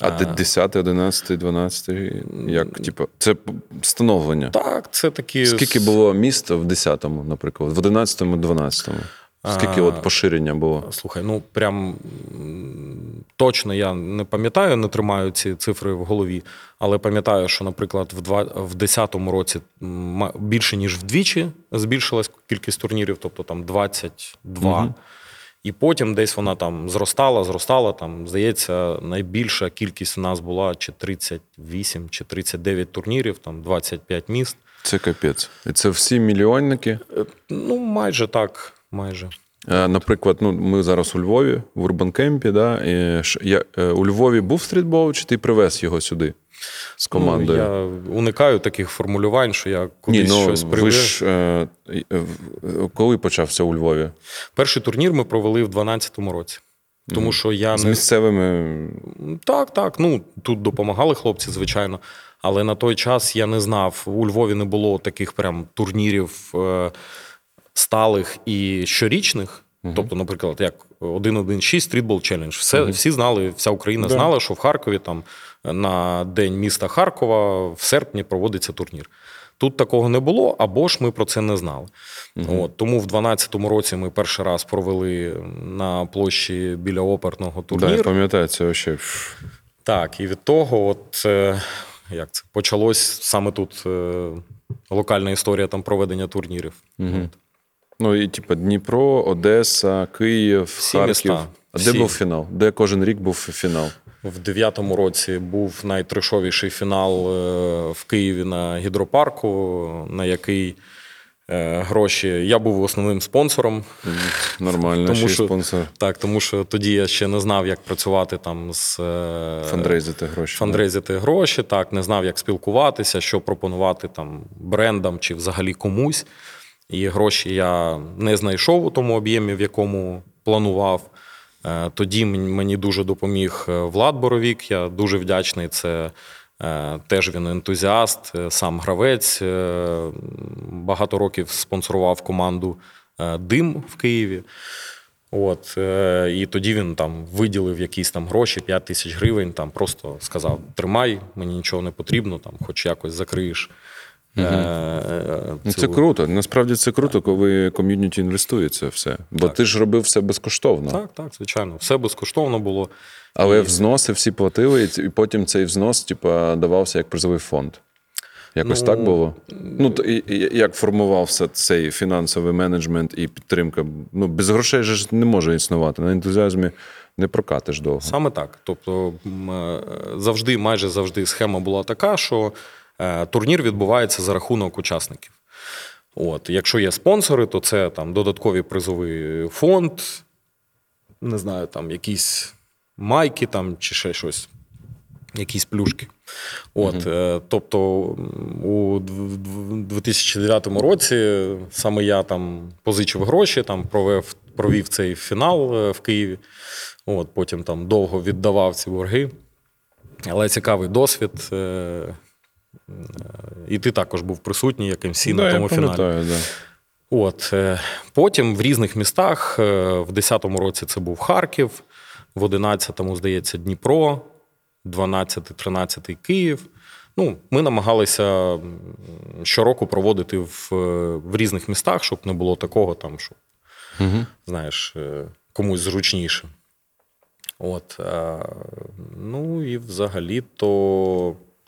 А 10-й, 11-й, 12-й, як, типу, це становлення? Так, це такі... Скільки було міст в 10-му, наприклад, в 11-му, 12-му? Скільки от поширення було? Слухай, ну прям точно я не пам'ятаю, не тримаю ці цифри в голові, але пам'ятаю, що, наприклад, в 10-му році більше ніж вдвічі збільшилась кількість турнірів, тобто там 22. Угу. І потім десь вона там зростала, там, здається, найбільша кількість в нас була чи 38, чи 39 турнірів, там 25 міст. Це капець. І це всі мільйонники? Ну, майже так. Майже. Наприклад, ну, ми зараз у Львові, в Урбан Кемпі, да? У Львові був стрітбол, чи ти привез його сюди з командою? Ну, я уникаю таких формулювань, що я кудись щось привез. Коли почався у Львові? Перший турнір ми провели в 12-му році. Тому що я... З місцевими? Так. Ну, тут допомагали хлопці, звичайно. Але на той час я не знав. У Львові не було таких прям турнірів... сталих і щорічних, тобто, наприклад, як 1-1-6 стрітбол челендж. Всі знали, вся Україна знала, що в Харкові там на День міста Харкова в серпні проводиться турнір. Тут такого не було, або ж ми про це не знали. От, тому в 12-му році ми перший раз провели на площі біля оперного турніру. Так, я пам'ятаю, це ще... Так, і від того, от, як це, почалось саме тут локальна історія там проведення турнірів. От. Ну, і, типу, Дніпро, Одеса, Київ, всі Харків. Міста. А всі. Де був фінал? Де кожен рік був фінал? В 9-му році був найтрешовіший фінал в Києві на гідропарку, на який гроші... Я був основним спонсором. Нормально, ще спонсор. Так, тому що тоді я ще не знав, як працювати там з... Фандрейзити гроші, так. Не знав, як спілкуватися, що пропонувати там брендам чи взагалі комусь. І гроші я не знайшов у тому об'ємі, в якому планував. Тоді мені дуже допоміг Влад Боровік, я дуже вдячний. Це теж він ентузіаст, сам гравець. Багато років спонсорував команду «Дим» в Києві. От, і тоді він там виділив якісь там гроші, 5 000 гривень, там просто сказав: тримай, мені нічого не потрібно, там хоч якось закриєш. Це круто. Насправді це круто, коли ком'юніті інвестує це все. Бо ти ж робив все безкоштовно. Так, звичайно. Все безкоштовно було. Але взноси всі платили, і потім цей взнос типа давався як призовий фонд. Якось так було? Ну, як формувався цей фінансовий менеджмент і підтримка? Ну, без грошей ж не може існувати. На ентузіазмі не прокатиш довго. Саме так. Тобто завжди, майже завжди схема була така, що турнір відбувається за рахунок учасників. От, якщо є спонсори, то це там додатковий призовий фонд, не знаю, там якісь майки там, чи ще щось, якісь плюшки. От, тобто у 2009 році саме я там позичив гроші, там провів цей фінал в Києві. От, потім там довго віддавав ці борги. Але цікавий досвід. І ти також був присутній, як МС на тому фіналі. Да. От, потім в різних містах, в 10-му році це був Харків, в 11-му, здається, Дніпро, 12-13 Київ. Ну, ми намагалися щороку проводити в різних містах, щоб не було такого там, що знаєш, комусь зручніше. От, ну і взагалі-то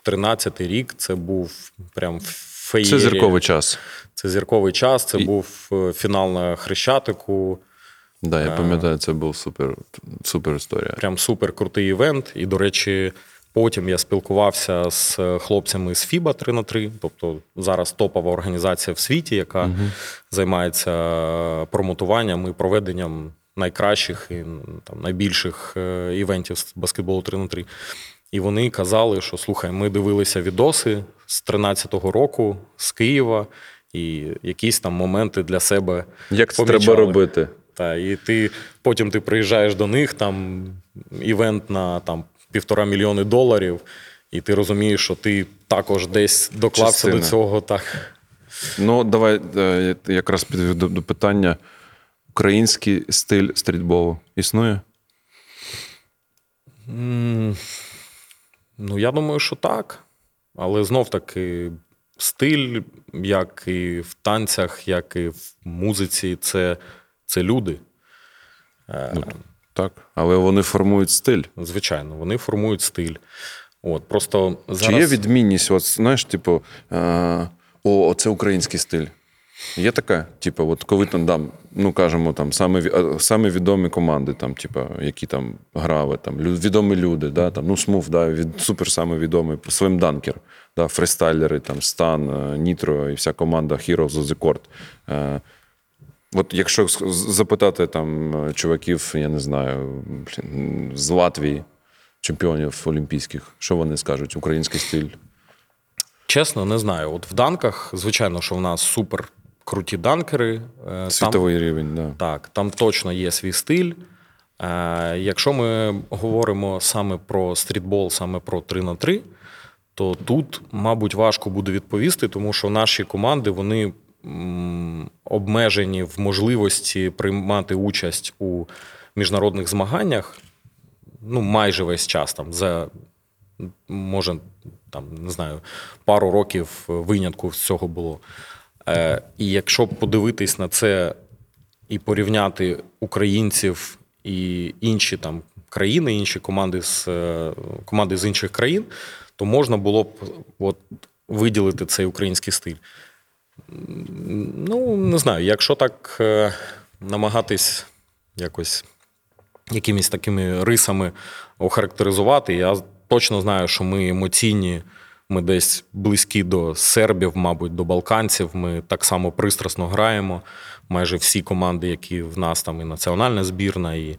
13-й рік це був прям феєрія. Це зірковий час. Це зірковий час, це був фінал на Хрещатику. Так, да, я пам'ятаю, це був супер історія. Прям супер крутий івент. І, до речі, потім я спілкувався з хлопцями з FIBA 3х3, тобто зараз топова організація в світі, яка займається промотуванням і проведенням найкращих і там, найбільших івентів з баскетболу 3х3. І вони казали, що, слухай, ми дивилися відоси з 13-го року, з Києва, і якісь там моменти для себе як помічали. Як це треба робити? Та, і потім ти приїжджаєш до них, там івент на там, $1,5 мільйона, і ти розумієш, що ти також десь доклався до цього. Так. Ну, давай якраз підведу до питання. Український стиль стрітболу існує? Ну, я думаю, що так. Але знов-таки стиль, як і в танцях, як і в музиці, це люди. Ну, так, але вони формують стиль. Звичайно, вони формують стиль. От, просто зараз... Чи є відмінність? От, знаєш, типу, о, це український стиль. Є така, типу, от коли там, ну, кажемо, там, саме відомі команди, там, типу, які там грали, там, відомі люди, да, там, ну, Смув, да, супер самовідомий, Слимданкер, да, фристайлери, там, Стан, Нітро і вся команда Heroes of the Cords. От якщо запитати там чуваків, я не знаю, з Латвії, чемпіонів олімпійських, що вони скажуть? Український стиль? Чесно, не знаю. От в данках, звичайно, що в нас супер круті данкери. Світовий рівень, да. Так, там точно є свій стиль. Якщо ми говоримо саме про стрітбол, саме про 3х3, то тут, мабуть, важко буде відповісти, тому що наші команди, вони обмежені в можливості приймати участь у міжнародних змаганнях, ну, майже весь час, там, за, може, там, не знаю, пару років винятку з цього було. І якщо подивитись на це і порівняти українців і інші там країни, інші команди з інших країн, то можна було б от, виділити цей український стиль. Ну, не знаю, якщо так намагатись якось якимись такими рисами охарактеризувати, я точно знаю, що ми емоційні, ми десь близькі до сербів, мабуть, до балканців, ми так само пристрасно граємо, майже всі команди, які в нас там і національна збірна, і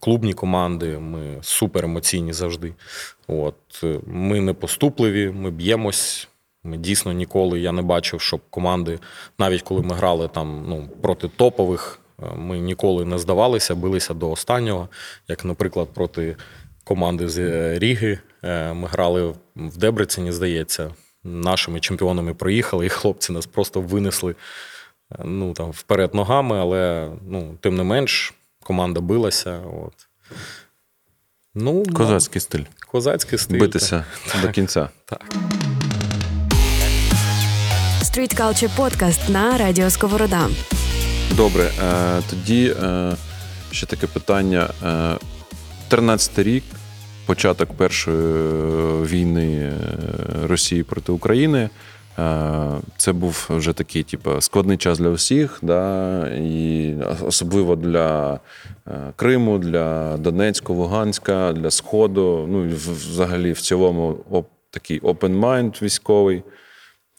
клубні команди, ми супер емоційні завжди. От, ми непоступливі, ми б'ємось. Ми дійсно ніколи, я не бачив, щоб команди, навіть коли ми грали там, ну, проти топових, ми ніколи не здавалися, билися до останнього. Як, наприклад, проти команди з Ріги. Ми грали в Дебрецені, здається. Нашими чемпіонами проїхали, і хлопці нас просто винесли, ну, там, вперед ногами, але, ну, тим не менш, команда билася. От. Ну, козацький стиль. Козацький стиль. Битися так. До кінця. Так. Street Culture подкаст на радіо Сковорода. Добре, тоді ще таке питання. 13-й рік, початок першої війни Росії проти України. Це був вже такий, типу, складний час для всіх, да? І особливо для Криму, для Донецька, Луганська, для Сходу. Ну, взагалі, в цілому, такий open mind військовий.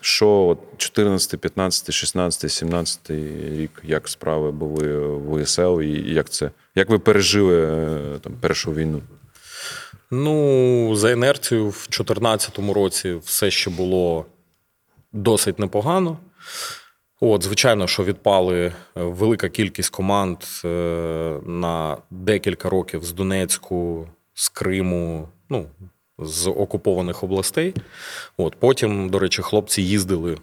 Що 14, 15, 16, 17 рік, як справи були в УСЛ, і як це, як ви пережили там першу війну? Ну, за інерцією, в 14-му році все ще було досить непогано. От, звичайно, що відпали велика кількість команд на декілька років з Донецьку, з Криму, ну, з окупованих областей. От, потім, до речі, хлопці їздили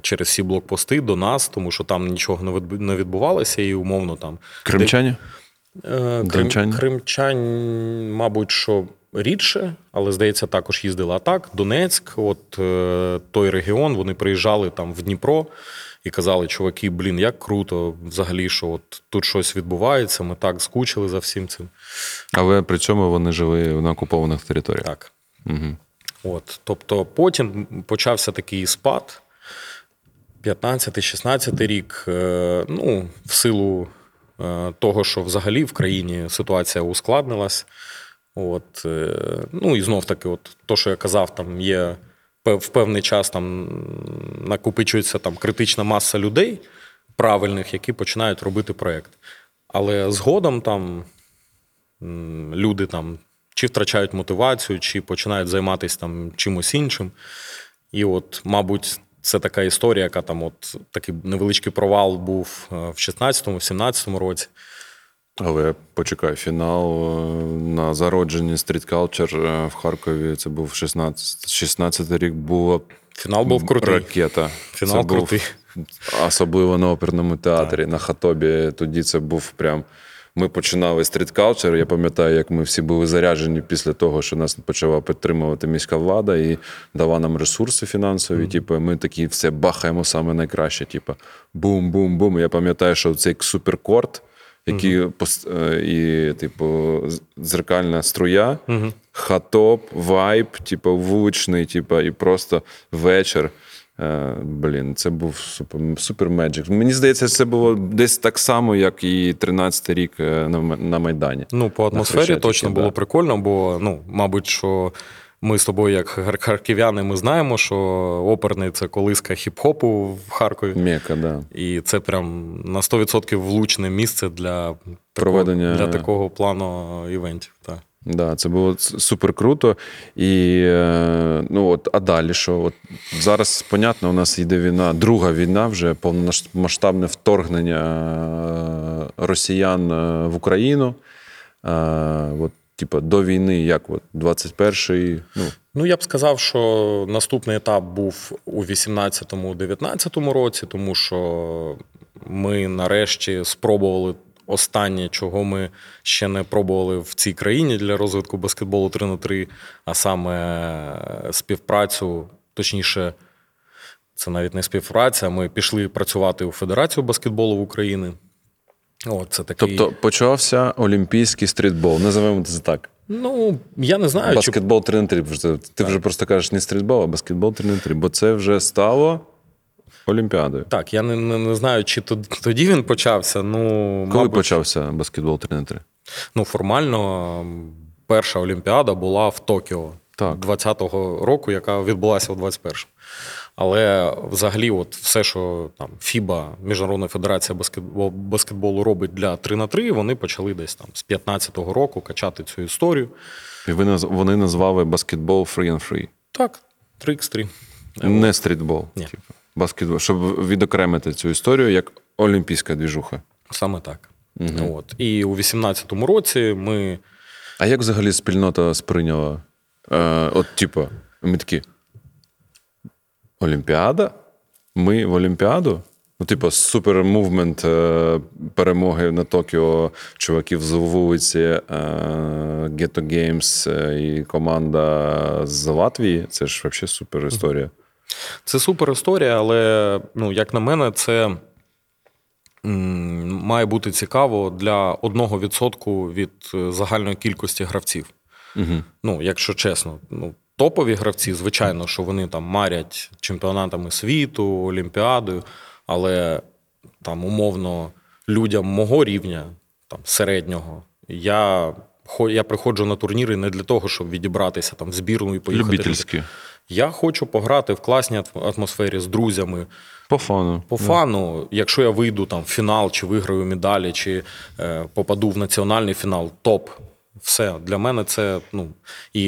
через всі блокпости до нас, тому що там нічого не відбувалося, і умовно там... Кримчані? Кримчань, мабуть, що рідше, але, здається, також їздили. А так, Донецьк, от той регіон, вони приїжджали там в Дніпро, і казали, чуваки, блін, як круто взагалі, що от тут щось відбувається, ми так скучили за всім цим. Але при цьому вони жили на окупованих територіях. Так. Угу. От, тобто потім почався такий спад, 15-16 рік, ну, в силу того, що взагалі в країні ситуація ускладнилась. От, ну, і знов-таки, от, то, що я казав, там є в певний час там накопичується там критична маса людей правильних, які починають робити проєкт. Але згодом там люди там чи втрачають мотивацію, чи починають займатися там чимось іншим. І от, мабуть, це така історія, яка там от такий невеличкий провал був в 16-17 році. Але, почекай, фінал на зародженні Street Culture в Харкові, це був 16-й рік, була фінал був крутий. Ракета. Фінал це крутий. Був, особливо на оперному театрі, так. На Хатобі. Тоді це був прям... Ми починали Street Culture, я пам'ятаю, як ми всі були заряджені після того, що нас почала підтримувати міська влада і дала нам ресурси фінансові, типу, ми такі все бахаємо саме найкраще, типу, бум-бум-бум. Я пам'ятаю, що цей суперкорд, які і, типу, дзеркальна струя, хатоп, вайб, типу, вуличний, типу, і просто вечір. Блін, це був супер меджик. Мені здається, це було десь так само, як і 13-й рік на Майдані. Ну, по атмосфері точно було прикольно, бо, ну, мабуть, що ми з тобою, як харків'яни, ми знаємо, що оперний – це колиска хіп-хопу в Харкові. Мека, да. І це прям на 100% влучне місце для проведення для такого плану івентів. Так. Да, це було супер круто. І, ну, от, а далі що? От зараз, понятно, у нас йде війна, друга війна вже, повномасштабне вторгнення росіян в Україну. От, типу, до війни, як от, 21-й? Ну, я б сказав, що наступний етап був у 18-19 році, тому що ми нарешті спробували останнє, чого ми ще не пробували в цій країні для розвитку баскетболу 3х3, а саме співпрацю, точніше, це навіть не співпраця, ми пішли працювати у Федерацію баскетболу в Україні. О, це такий... Тобто почався олімпійський стрітбол, називаємо це так. Ну, я не знаю. Баскетбол 3х3, ти вже просто кажеш не стрітбол, а баскетбол 3х3, бо це вже стало... Олімпіадою. Так, я не знаю, чи тоді він почався. Ну, коли мабуть, почався баскетбол 3х3? Ну, формально перша Олімпіада була в Токіо 20-го року, яка відбулася у 21-му. Але взагалі от все, що там FIBA, Міжнародна федерація баскетболу робить для 3х3, вони почали десь там з 15-го року качати цю історію. І вони назвали баскетбол free and free? Так, 3х3. Не стрітбол? Ні. Типу. Баскетбол, щоб відокремити цю історію як олімпійська двіжуха. Саме так. Угу. От. І у 18-му році ми... А як взагалі спільнота сприйняла? От, типу, ми такі, Олімпіада? Ми в Олімпіаду? Ну, типу, супер-мувмент перемоги на Токіо, чуваків з вулиці, Ghetto Games і команда з Латвії. Це ж взагалі супер історія. Це супер історія, але, ну, як на мене, це має бути цікаво для 1% від загальної кількості гравців. Угу. Ну, якщо чесно, ну, топові гравці, звичайно, що вони там марять чемпіонатами світу, олімпіадою, але там умовно людям мого рівня, там середнього, я приходжу на турніри не для того, щоб відібратися там в збірну і поїхати. Любительські. Я хочу пограти в класній атмосфері з друзями. По фану. По фану. Да. Якщо я вийду там в фінал, чи виграю медалі, чи попаду в національний фінал, топ. Все. Для мене це, ну, і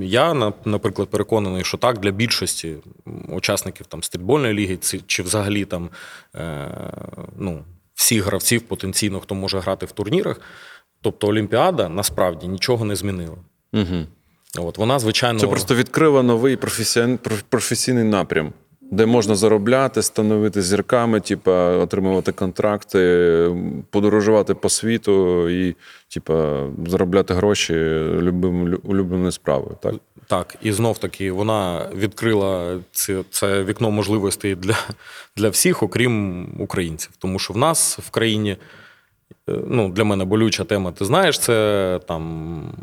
я, наприклад, переконаний, що так для більшості учасників там стрітбольної ліги, чи взагалі там, ну, всіх гравців потенційно, хто може грати в турнірах. Тобто Олімпіада насправді нічого не змінила. Угу. От, вона, звичайно... Це просто відкрила новий професійний напрям. де можна заробляти, становити зірками, типа, отримувати контракти, подорожувати по світу і типа, заробляти гроші улюбленою справою. Так? Так, і знов-таки вона відкрила це вікно можливостей для всіх, окрім українців. Тому що в нас в країні, ну, для мене болюча тема, ти знаєш, це там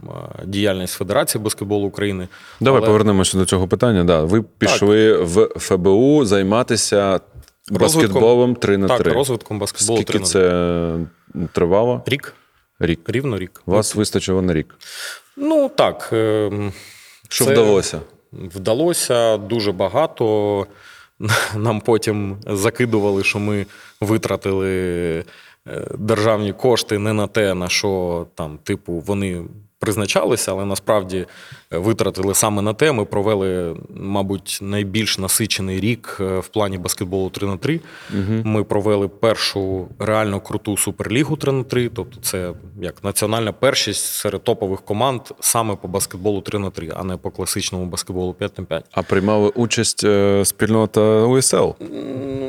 діяльність Федерації баскетболу України. Давай повернемося до цього питання. Да, ви пішли в ФБУ займатися баскетболом 3х3. Так, розвитком баскетболу 3х3. Скільки це тривало? Рік. Рівно рік. Вас вистачило на рік? Ну, так. Що вдалося? Вдалося дуже багато. Нам потім закидували, що ми витратили державні кошти не на те, на що там, типу, вони призначалися, але насправді витратили саме на те. Ми провели, мабуть, найбільш насичений рік в плані баскетболу 3х3. Угу. Ми провели першу реально круту суперлігу 3х3, тобто це як національна першість серед топових команд саме по баскетболу 3х3, а не по класичному баскетболу 5х5. А приймали участь спільнота УСЛ?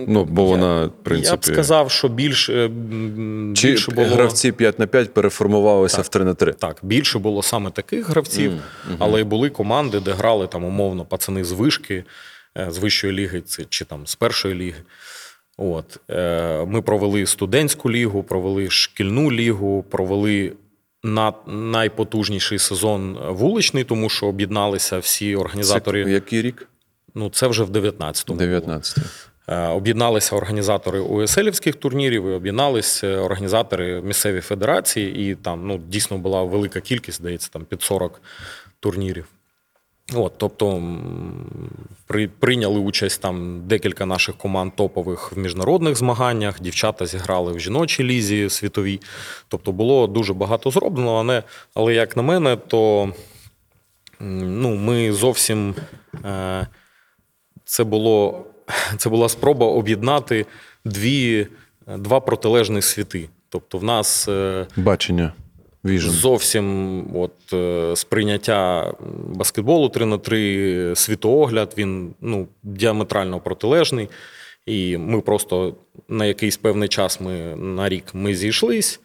Ну, бо вона, в принципі... Я б сказав, що більше було... гравці 5х5 переформувалися так, в 3х3? Так, більше було саме таких гравців, але й були команди, де грали там умовно пацани з вишки, з вищої ліги чи там з першої ліги. От. Ми провели студентську лігу, провели шкільну лігу, провели найпотужніший сезон вуличний, тому що об'єдналися всі організатори. Це який рік? Ну, це вже в 19-му. 19-му. Об'єдналися організатори УСЛівських турнірів і об'єдналися організатори місцевої федерації. І там ну, дійсно була велика кількість, здається, там під 40 турнірів. От, тобто прийняли участь там декілька наших команд топових в міжнародних змаганнях, дівчата зіграли в жіночій лізі світовій. Тобто було дуже багато зроблено, але як на мене, то ну, ми зовсім... Це була спроба об'єднати два протилежні світи. Тобто в нас бачення, віжен. Зовсім от, сприйняття баскетболу 3х3, світоогляд, він ну, діаметрально протилежний. І ми просто на якийсь певний час, на рік зійшлись.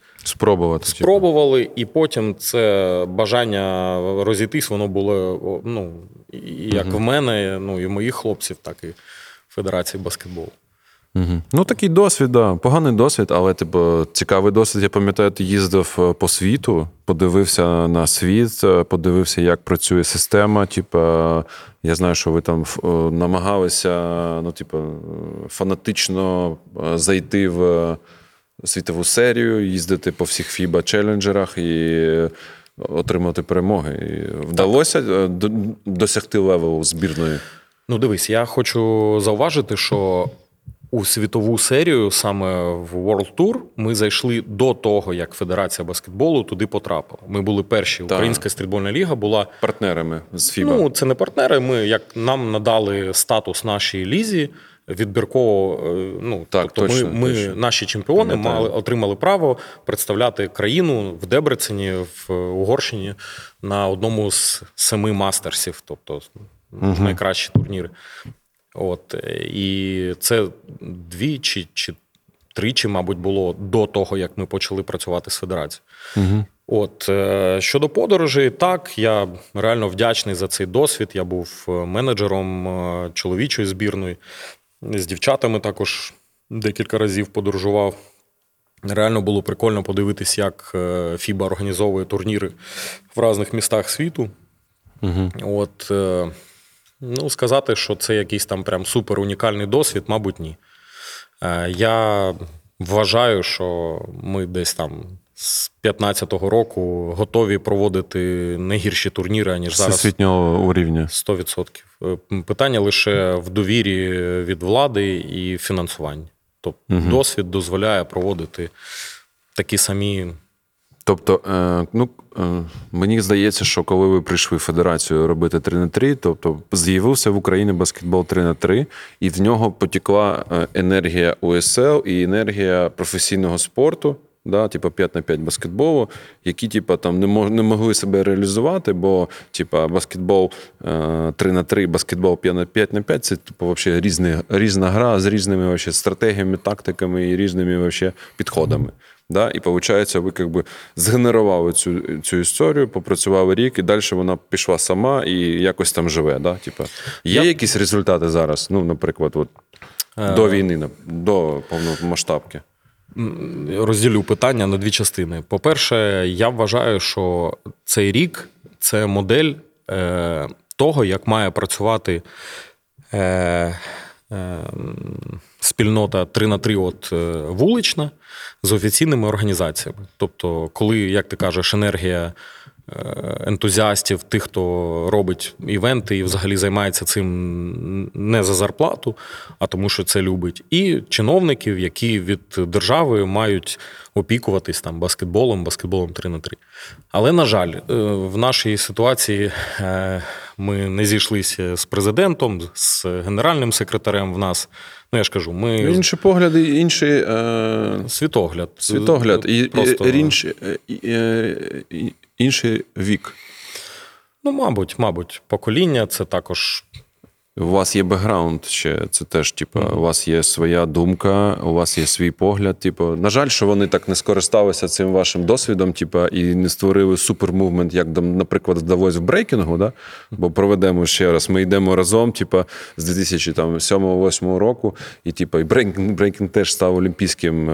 Спробували, і потім це бажання розійтись, воно було ну, як в мене, ну і моїх хлопців, так і Федерації баскетболу. Угу. Ну, такий досвід, да. Поганий досвід, але типу, цікавий досвід. Я пам'ятаю, ти їздив по світу, подивився на світ, подивився, як працює система. Типу, я знаю, що ви там намагалися ну, типу, фанатично зайти в світову серію, їздити по всіх FIBA челенджерах і отримати перемоги. І вдалося досягти левелу збірної? Ну, дивись, я хочу зауважити, що у світову серію, саме в World Tour, ми зайшли до того, як Федерація баскетболу туди потрапила. Ми були перші. Українська стрітбольна ліга була... Партнерами з FIBA. Ну, це не партнери. Нам надали статус нашій лізі відбірково. Ну, так, тобто точно, ми наші чемпіони отримали право представляти країну в Дебрецені, в Угорщині на одному з 7 мастерсів. Тобто найкращі турніри. От, і це двічі чи тричі, мабуть, було до того, як ми почали працювати з федерацією. Угу. От, щодо подорожей, так, я реально вдячний за цей досвід. Я був менеджером чоловічої збірної, з дівчатами також декілька разів подорожував. Реально було прикольно подивитись, як FIBA організовує турніри в різних містах світу. Угу. От... Ну, сказати, що це якийсь там прям супер унікальний досвід, мабуть, ні. Я вважаю, що ми десь там з 15-го року готові проводити не гірші турніри, аніж зараз. Всесвітнього рівня. 100%. Питання лише в довірі від влади і фінансуванні. Тобто досвід дозволяє проводити такі самі... Тобто, ну, мені здається, що коли ви прийшли в федерацію робити 3х3, тобто з'явився в Україні баскетбол 3х3, і в нього потекла енергія УСЛ і енергія професійного спорту, да, типу 5х5 баскетболу, які типу, там не могли себе реалізувати, бо типу, баскетбол 3х3, баскетбол 5х5 – це типу, вообще різна гра з різними вообще, стратегіями, тактиками і різними вообще, підходами. Да? І, виходить, ви якби, згенерували цю історію, попрацювали рік, і далі вона пішла сама і якось там живе. Да? Типа, є якісь результати зараз? Ну, наприклад, от, до війни, до повномасштабки? Розділю питання на дві частини. По-перше, я вважаю, що цей рік – це модель того, як має працювати спільнота 3х3 от вулична з офіційними організаціями. Тобто, коли, як ти кажеш, енергія ентузіастів, тих, хто робить івенти і взагалі займається цим не за зарплату, а тому, що це любить, і чиновників, які від держави мають опікуватись там баскетболом 3х3. Але, на жаль, в нашій ситуації ми не зійшлися з президентом, з генеральним секретарем в нас. Ну, я ж кажу, ми... Інші погляди, інші... Світогляд. Просто... Інший вік. Ну, мабуть. Покоління – це також... У вас є бекграунд ще, це теж, типу, у вас є своя думка, у вас є свій погляд. Типу, на жаль, що вони так не скористалися цим вашим досвідом, типу, і не створили супермувмент, як, наприклад, вдалося в брейкінгу, да? Бо проведемо ще раз, ми йдемо разом, типу, з 2007-2008 року, і, типу, і брейкінг теж став олімпійським,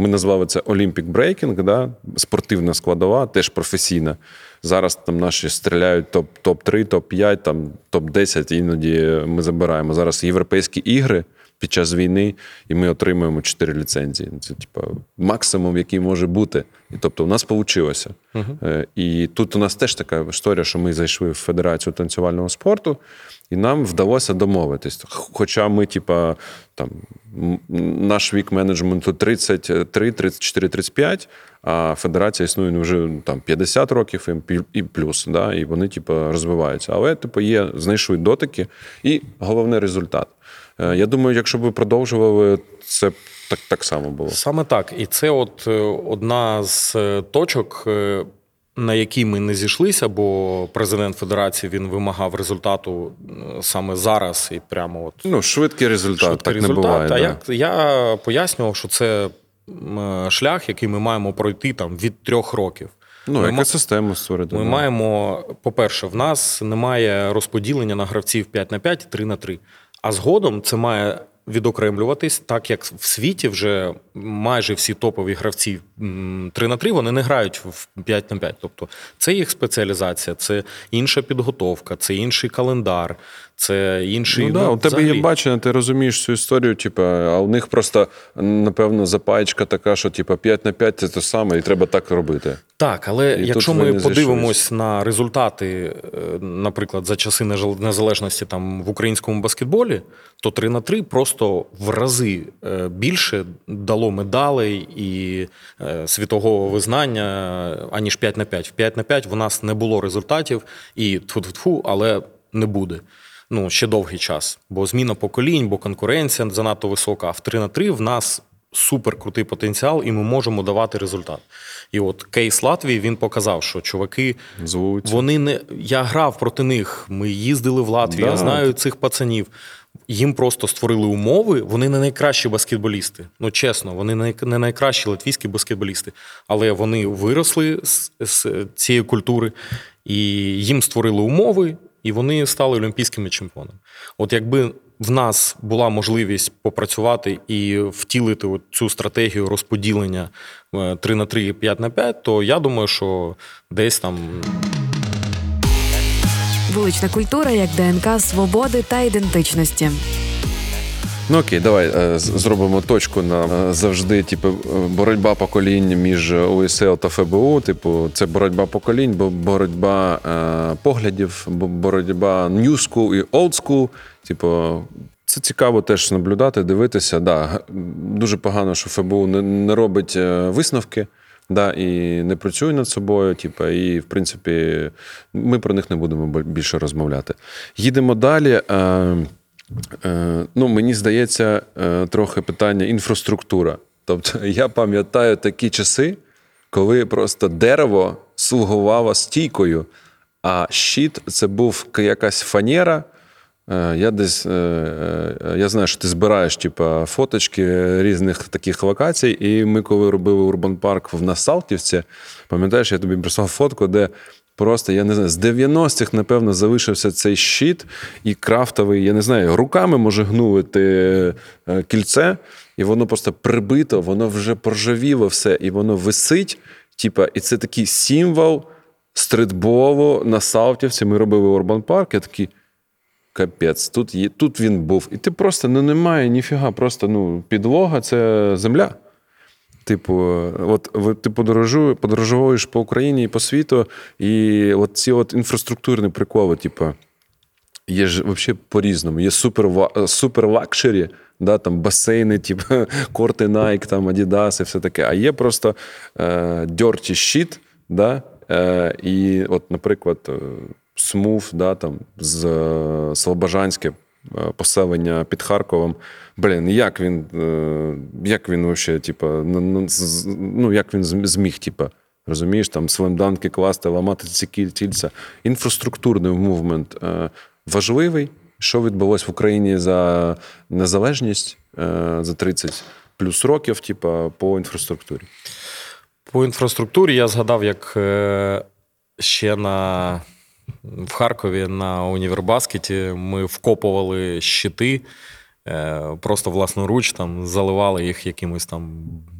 ми назвали це Olympic Breaking, да? Спортивна складова, теж професійна. Зараз там наші стріляють топ-3, топ-5, там, топ-10, іноді ми забираємо. Зараз європейські ігри під час війни, і ми отримуємо 4 ліцензії. Це, типу, максимум, який може бути. І, тобто, у нас вийшло. Uh-huh. І тут у нас теж така історія, що ми зайшли в Федерацію танцювального спорту, і нам вдалося домовитись. Хоча ми, типу, там, наш вік менеджменту 33, 34, 35, а федерація існує вже там, 50 років і плюс, да? І вони типу, розвиваються. Але типу, є, знайшли дотики і головний результат. Я думаю, якщо б ви продовжували, це так само було. Саме так. І це от одна з точок, на якій ми не зійшлися, бо президент Федерації, він вимагав результату саме зараз і прямо от... Ну, швидкий результат, не буває. А да. Я пояснював, що це шлях, який ми маємо пройти там, від 3 років. Ну, яка система створити? Ми маємо, по-перше, в нас немає розподілення на гравців 5х5 і 3х3. А згодом це має відокремлюватись, так як в світі вже майже всі топові гравці 3х3, вони не грають в 5х5. Тобто це їх спеціалізація, це інша підготовка, це інший календар, це інший... Ну, у тебе є бачення, ти розумієш цю історію, типу, а у них просто, напевно, запаєчка така, що типу, 5х5 – це те саме, і треба так робити. Так, але і якщо ми подивимось на результати, наприклад, за часи незалежності там, в українському баскетболі, то 3х3 просто в рази більше дало медалей і світового визнання, аніж 5х5. В 5х5 в нас не було результатів, і тфу-тфу-тфу, але не буде. Ну, ще довгий час, бо зміна поколінь, бо конкуренція занадто висока, а в 3х3 в нас суперкрутий потенціал, і ми можемо давати результат. І от кейс Латвії, він показав, що чуваки, вони не... Я грав проти них, ми їздили в Латвію, да. Я знаю цих пацанів. Їм просто створили умови, вони не найкращі баскетболісти. Ну, чесно, вони не найкращі латвійські баскетболісти. Але вони виросли з цієї культури, і їм створили умови, і вони стали олімпійськими чемпіонами. От якби в нас була можливість попрацювати і втілити цю стратегію розподілення 3х3 і 5х5, то я думаю, що десь там... Вулична культура як ДНК свободи та ідентичності. Ну окей, давай зробимо точку на завжди, типу, боротьба поколінь між УСЛ та ФБУ. Типу, це боротьба поколінь, боротьба поглядів, боротьба new school і old school. Типу, це цікаво теж наблюдати, дивитися. Да, дуже погано, що ФБУ не робить висновки. Да, і не працює над собою, типу, і, в принципі, ми про них не будемо більше розмовляти. Їдемо далі. Ну, мені здається, трохи питання інфраструктура. Тобто я пам'ятаю такі часи, коли просто дерево слугувало стійкою, а щит – це був якась фанера. Я знаю, що ти збираєш фоточки різних таких локацій, і ми коли робили Урбан Парк на Салтівці, пам'ятаєш, я тобі прислав фотку, де просто, я не знаю, з 90-х, напевно, залишився цей щит і крафтовий, я не знаю, руками може гнули ти кільце, і воно просто прибито, воно вже поржавіло все, і воно висить, і це такий символ стритболу на Салтівці. Ми робили Урбан Парк, я такий, капець, тут він був. І ти просто, немає ніфіга, просто, підлога – це земля. Ти подорожуєш по Україні і по світу, і ці інфраструктурні приколи, є ж взагалі по-різному. Є супер-лакшері, да, там басейни, корти Nike, там Adidas і все таке. А є просто dirty shit, да, і наприклад, Смув, да, там, з Слобожанське поселення під Харковом. Як він вообще, як він зміг, розумієш, там, слемданки класти, ламати ці кільця. Інфраструктурний мувмент важливий. Що відбулося в Україні за незалежність за 30 плюс років, по інфраструктурі? По інфраструктурі я згадав, як ще в Харкові на універбаскеті ми вкопували щити, просто власноруч там заливали їх якимось там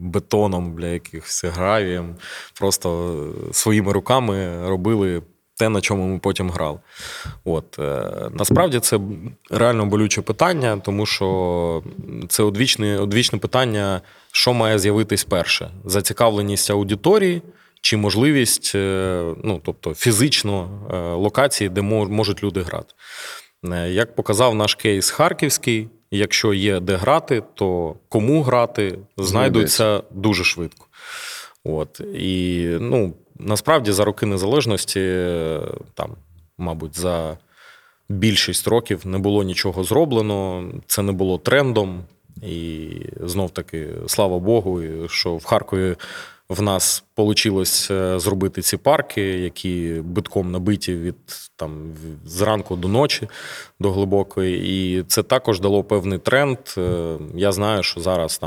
бетоном, якихось гравієм, просто своїми руками робили те, на чому ми потім грали. Насправді це реально болюче питання, тому що це одвічне питання, що має з'явитись перше. Зацікавленість аудиторії, чи можливість, тобто фізично локації, де можуть люди грати. Як показав наш кейс харківський, якщо є де грати, то кому грати знайдуться дуже швидко. І, насправді, за роки незалежності, мабуть, за більшість років не було нічого зроблено, це не було трендом. І знов-таки, слава Богу, що в Харкові в нас вийшло зробити ці парки, які битком набиті від зранку до ночі, до глибокої. І це також дало певний тренд. Я знаю, що зараз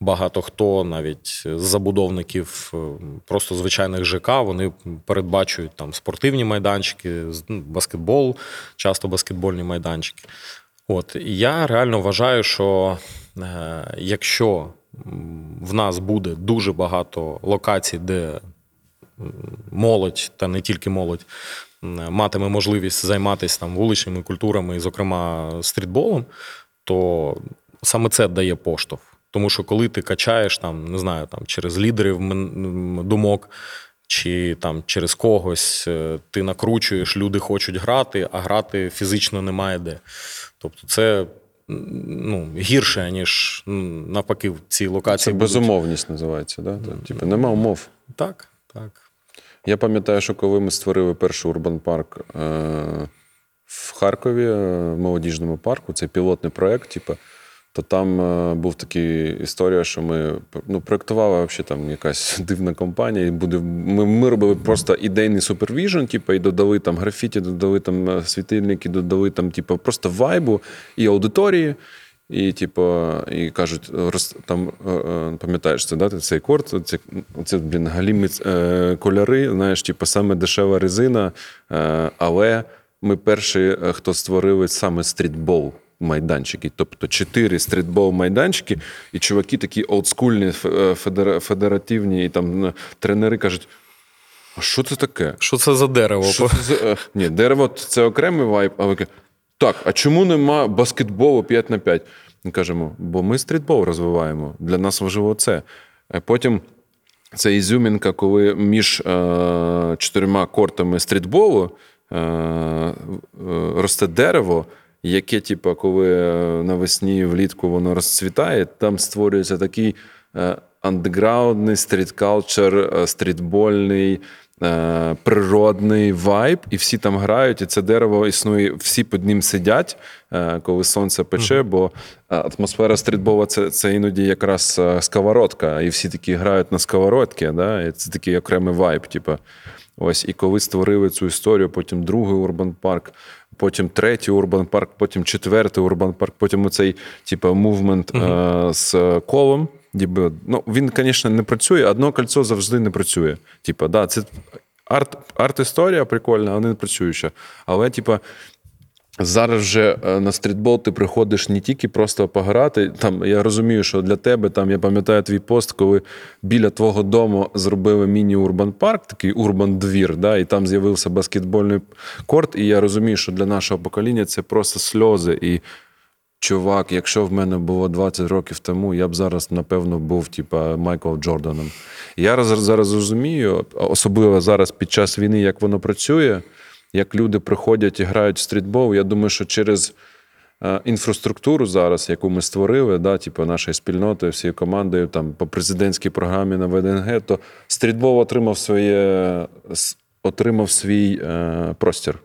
багато хто, навіть з забудовників просто звичайних ЖК, вони передбачують спортивні майданчики, баскетбол, часто баскетбольні майданчики. Я реально вважаю, що якщо в нас буде дуже багато локацій, де молодь, та не тільки молодь, матиме можливість займатися вуличними культурами, і, зокрема, стрітболом, то саме це дає поштовх. Тому що коли ти качаєш, через лідерів думок, чи через когось ти накручуєш, люди хочуть грати, а грати фізично немає де. Тобто це гірше, ніж навпаки в цій локації. Це безумовність називається, да? Нема умов. Так. Я пам'ятаю, що коли ми створили перший Урбан Парк в Харкові, в молодіжному парку, це пілотний проєкт, то там був такий історія, що ми проєктувала якась дивна компанія. І ми робили просто ідейний супервіжн, і додали там графіті, додали там світильники, додали там просто вайбу і аудиторії. І, і кажуть, там, пам'ятаєш це, да, цей корт, оце, галімі кольори, знаєш, саме дешева резина. Але ми перші, хто створили саме стрітбол майданчики, тобто 4 стрітбол-майданчики, і чуваки такі олдскульні, федеративні, і там тренери кажуть, а що це таке? Що це за дерево? Ні, дерево – це окремий вайб, але так, а чому нема баскетболу 5х5? Ми кажемо, бо ми стрітбол розвиваємо, для нас важливо це. А потім це ізюмінка, коли між 4 кортами стрітболу росте дерево, яке, коли навесні, влітку воно розцвітає, там створюється такий андеграундний стріт-калчер, стрітбольний природний вайб, і всі там грають, і це дерево існує, всі під ним сидять, коли сонце пече, бо атмосфера стрітбола – це іноді якраз сковородка, і всі такі грають на сковородці, да? І це такий окремий вайб, типу. Ось, і коли створили цю історію, потім другий Урбан Парк, потім третій Урбан Парк, потім четвертий Урбан Парк, потім оцей, типу, мувмент з колом. Ну, він, звісно, не працює, одно кольцо завжди не працює. Типа, да, це арт-історія прикольна, але не працююча. Але, типа, зараз вже на стрітбол ти приходиш не тільки просто пограти. Там, я розумію, що для тебе, там, я пам'ятаю твій пост, коли біля твого дому зробили міні-урбан парк, такий урбан-двір, да, і там з'явився баскетбольний корт, і я розумію, що для нашого покоління це просто сльози. І, чувак, якщо в мене було 20 років тому, я б зараз, напевно, був, типа, Майкл Джорданом. Я зараз розумію, особливо зараз під час війни, як воно працює, як люди приходять і грають в стрітбол. Я думаю, що через інфраструктуру зараз, яку ми створили, да, типу, нашої спільноти, всією командою, там, по президентській програмі на ВДНГ, то стрітбол отримав свій простір.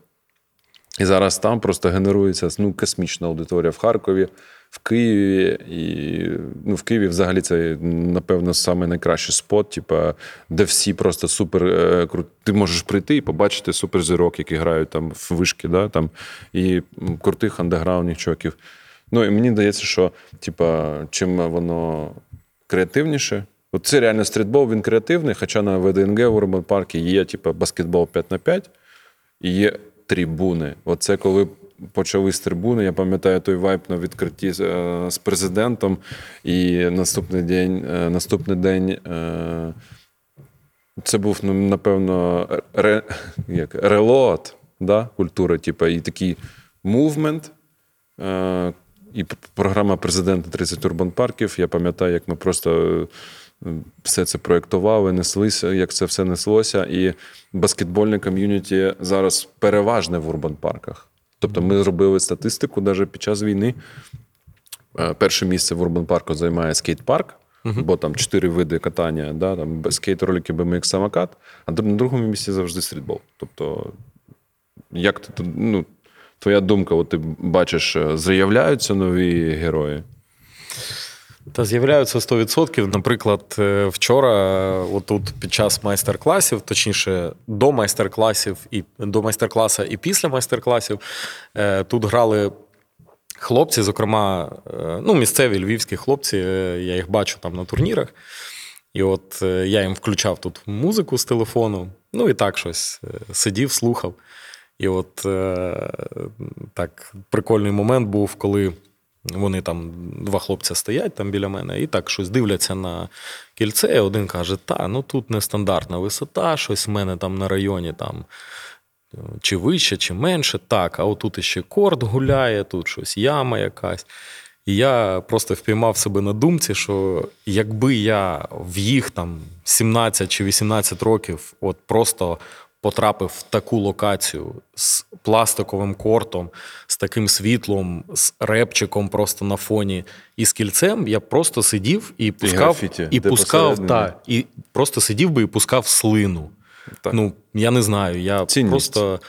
І зараз там просто генерується, ну, космічна аудиторія в Харкові, в Києві. І, ну, в Києві взагалі це, напевно, найкращий спот, типу, де всі просто супер круті. Ти можеш прийти і побачити суперзірок, які грають там в вишки, да, там, і крутих андеграундних чуваків. Ну, і мені здається, що, типу, чим воно креативніше. От це реально стрітбол, він креативний, хоча на ВДНГ в Урбан Парку є, типу, баскетбол 5х5, і є трибуни. Оце коли почали з трибуни, я пам'ятаю той вайб на відкритті з президентом, і наступний день це був, ну, напевно, релоад, да? Культура, типу, і такий мувмент, і програма президента «30 урбан парків». Я пам'ятаю, як ми просто все це проєктували, неслися, як це все неслося. І баскетбольне ком'юніті зараз переважне в урбан парках. Тобто ми зробили статистику, навіть під час війни перше місце в урбан парку займає скейт-парк, бо там 4 види катання, да, там скейт-ролики, BMX, самокат, а на другому місці завжди стрітбол. Тобто, як ти, ну, твоя думка, от ти бачиш, з'являються нові герої? Та з'являються 100%. Наприклад, вчора, отут під час майстер-класів, точніше, до майстер-класу і після майстер-класів, тут грали хлопці, зокрема, ну, місцеві львівські хлопці, я їх бачу там на турнірах. І от я їм включав тут музику з телефону, ну і так щось, сидів, слухав. І от так прикольний момент був, коли вони там, два хлопця стоять там біля мене і так щось дивляться на кільце, і один каже, та, ну тут нестандартна висота, щось в мене там на районі там чи вище, чи менше, так, а отут іще корт гуляє, тут щось яма якась. І я просто впіймав себе на думці, що якби я в їх там 17 чи 18 років от просто потрапив в таку локацію з пластиковим кортом, з таким світлом, з репчиком просто на фоні і з кільцем, я просто сидів і пускав слину. Так. Ну, я не знаю, я цінність. Просто...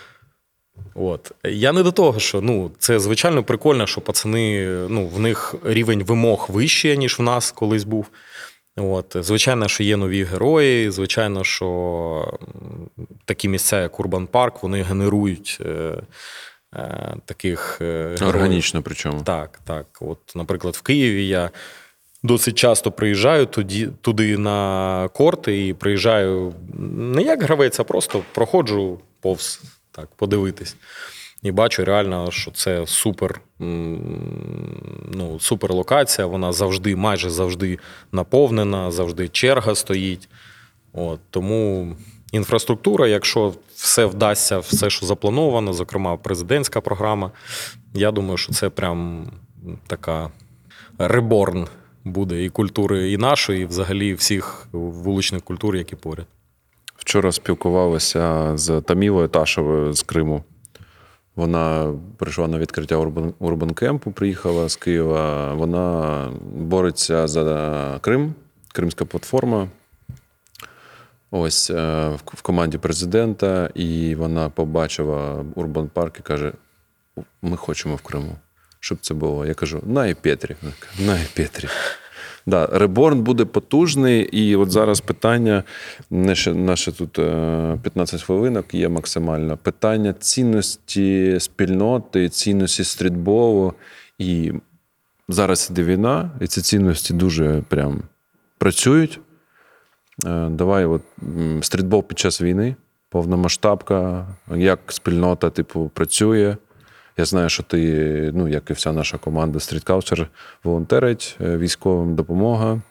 От. Я не до того, що, ну, це, звичайно, прикольно, що пацани, ну, в них рівень вимог вищий, ніж в нас колись був. От. Звичайно, що є нові герої, звичайно, що такі місця, як Урбан Парк, вони генерують таких героїв. Органічно, причому. Так, так. От, наприклад, в Києві я досить часто приїжджаю туди на корти і приїжджаю не як гравець, а просто проходжу повз, так, подивитись. І бачу реально, що це супер, ну, супер локація, вона завжди, майже завжди наповнена, завжди черга стоїть. От, тому інфраструктура, якщо все вдасться, все, що заплановано, зокрема президентська програма, я думаю, що це прям така реборн буде і культури, і нашої, і взагалі всіх вуличних культур, які поряд. Вчора спілкувалися з Тамілою Ташевою з Криму. Вона прийшла на відкриття Урбан Кемпу, приїхала з Києва. Вона бореться за Крим, Кримська платформа. ось в команді президента, і вона побачила Урбан Парк і каже: ми хочемо в Криму, щоб це було. Я кажу: на Петрі. Да, реборн буде потужний, і от зараз питання, наше тут 15 хвилинок є максимально, питання цінності спільноти, цінності стрітболу, і зараз іде війна, і ці цінності дуже прям працюють. Давай от стрітбол під час війни, повномасштабка, як спільнота типу працює. Я знаю, що ти, ну, як і вся наша команда Street Culture, волонтерить, військовим допомога,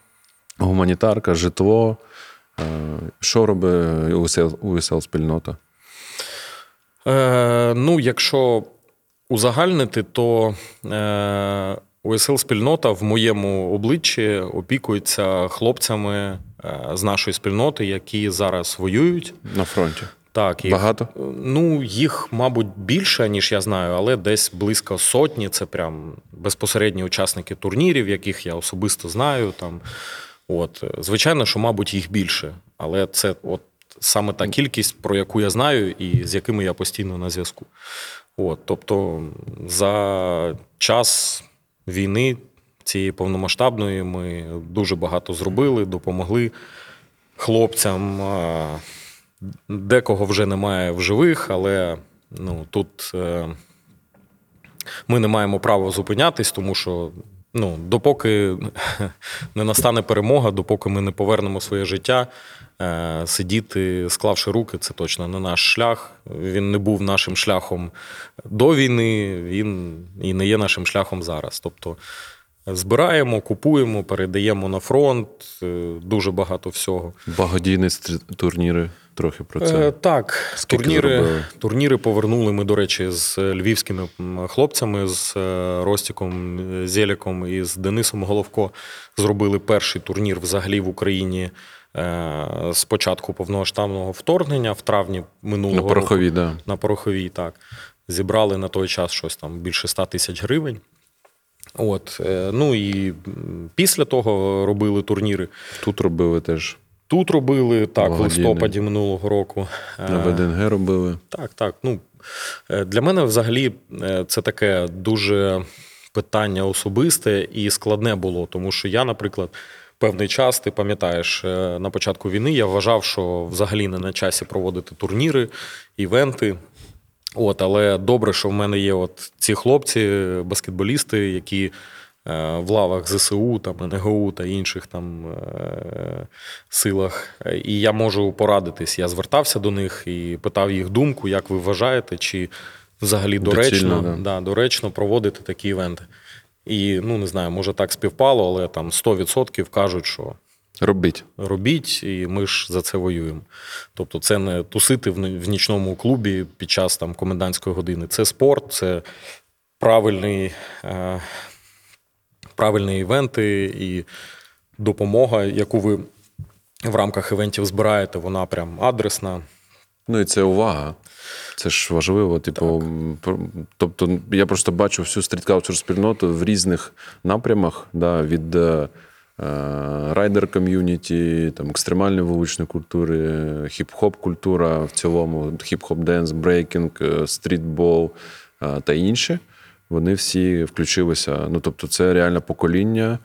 гуманітарка, житло. Що робить УСЛ-спільнота? Ну, якщо узагальнити, то УСЛ-спільнота в моєму обличчі опікується хлопцями з нашої спільноти, які зараз воюють. На фронті. Так, їх, багато? Ну, їх, мабуть, більше, ніж я знаю, але десь близько сотні. Це прям безпосередні учасники турнірів, яких я особисто знаю. Там. От. Звичайно, що, мабуть, їх більше. Але це от саме та кількість, про яку я знаю і з якими я постійно на зв'язку. От. Тобто за час війни цієї повномасштабної ми дуже багато зробили, допомогли хлопцям. Декого вже немає в живих, але ну, тут ми не маємо права зупинятись, тому що ну, допоки не настане перемога, допоки ми не повернемо своє життя, сидіти, склавши руки, це точно не наш шлях. Він не був нашим шляхом до війни, він і не є нашим шляхом зараз. Тобто збираємо, купуємо, передаємо на фронт, дуже багато всього. Благодійні турніри. Трохи про це. Так, турніри повернули ми, до речі, з львівськими хлопцями, з Ростіком Зєліком і з Денисом Головко. Зробили перший турнір взагалі в Україні з початку повномасштабного вторгнення, в травні минулого року. На Пороховій, да. На Пороховій, так. Зібрали на той час щось там більше 100 000 гривень. От. Ну і після того робили турніри. Тут робили теж. Тут робили, так, в листопаді минулого року. На ВДНГ робили. Так. Ну, для мене взагалі це таке дуже питання особисте і складне було, тому що я, наприклад, певний час, ти пам'ятаєш, на початку війни я вважав, що взагалі не на часі проводити турніри, івенти. От, але добре, що в мене є от ці хлопці, баскетболісти, які в лавах ЗСУ, там, НГУ та інших там силах. І я можу порадитись. Я звертався до них і питав їх думку, як ви вважаєте, чи взагалі доречно проводити такі івенти. І, ну, не знаю, може так співпало, але там 100% кажуть, що робіть, і ми ж за це воюємо. Тобто це не тусити в нічному клубі під час там комендантської години. Це спорт, це правильні івенти і допомога, яку ви в рамках івентів збираєте, вона прям адресна. Ну і це увага. Це ж важливо. Типу, тобто я просто бачу всю стріткаутер-спільноту в різних напрямах, да, від райдер-ком'юніті, там, екстремальної вуличної культури, хіп-хоп-культура в цілому, хіп-хоп-денс, брейкінг, стрітбол та інші. Вони всі включилися. Ну, тобто, це реально покоління,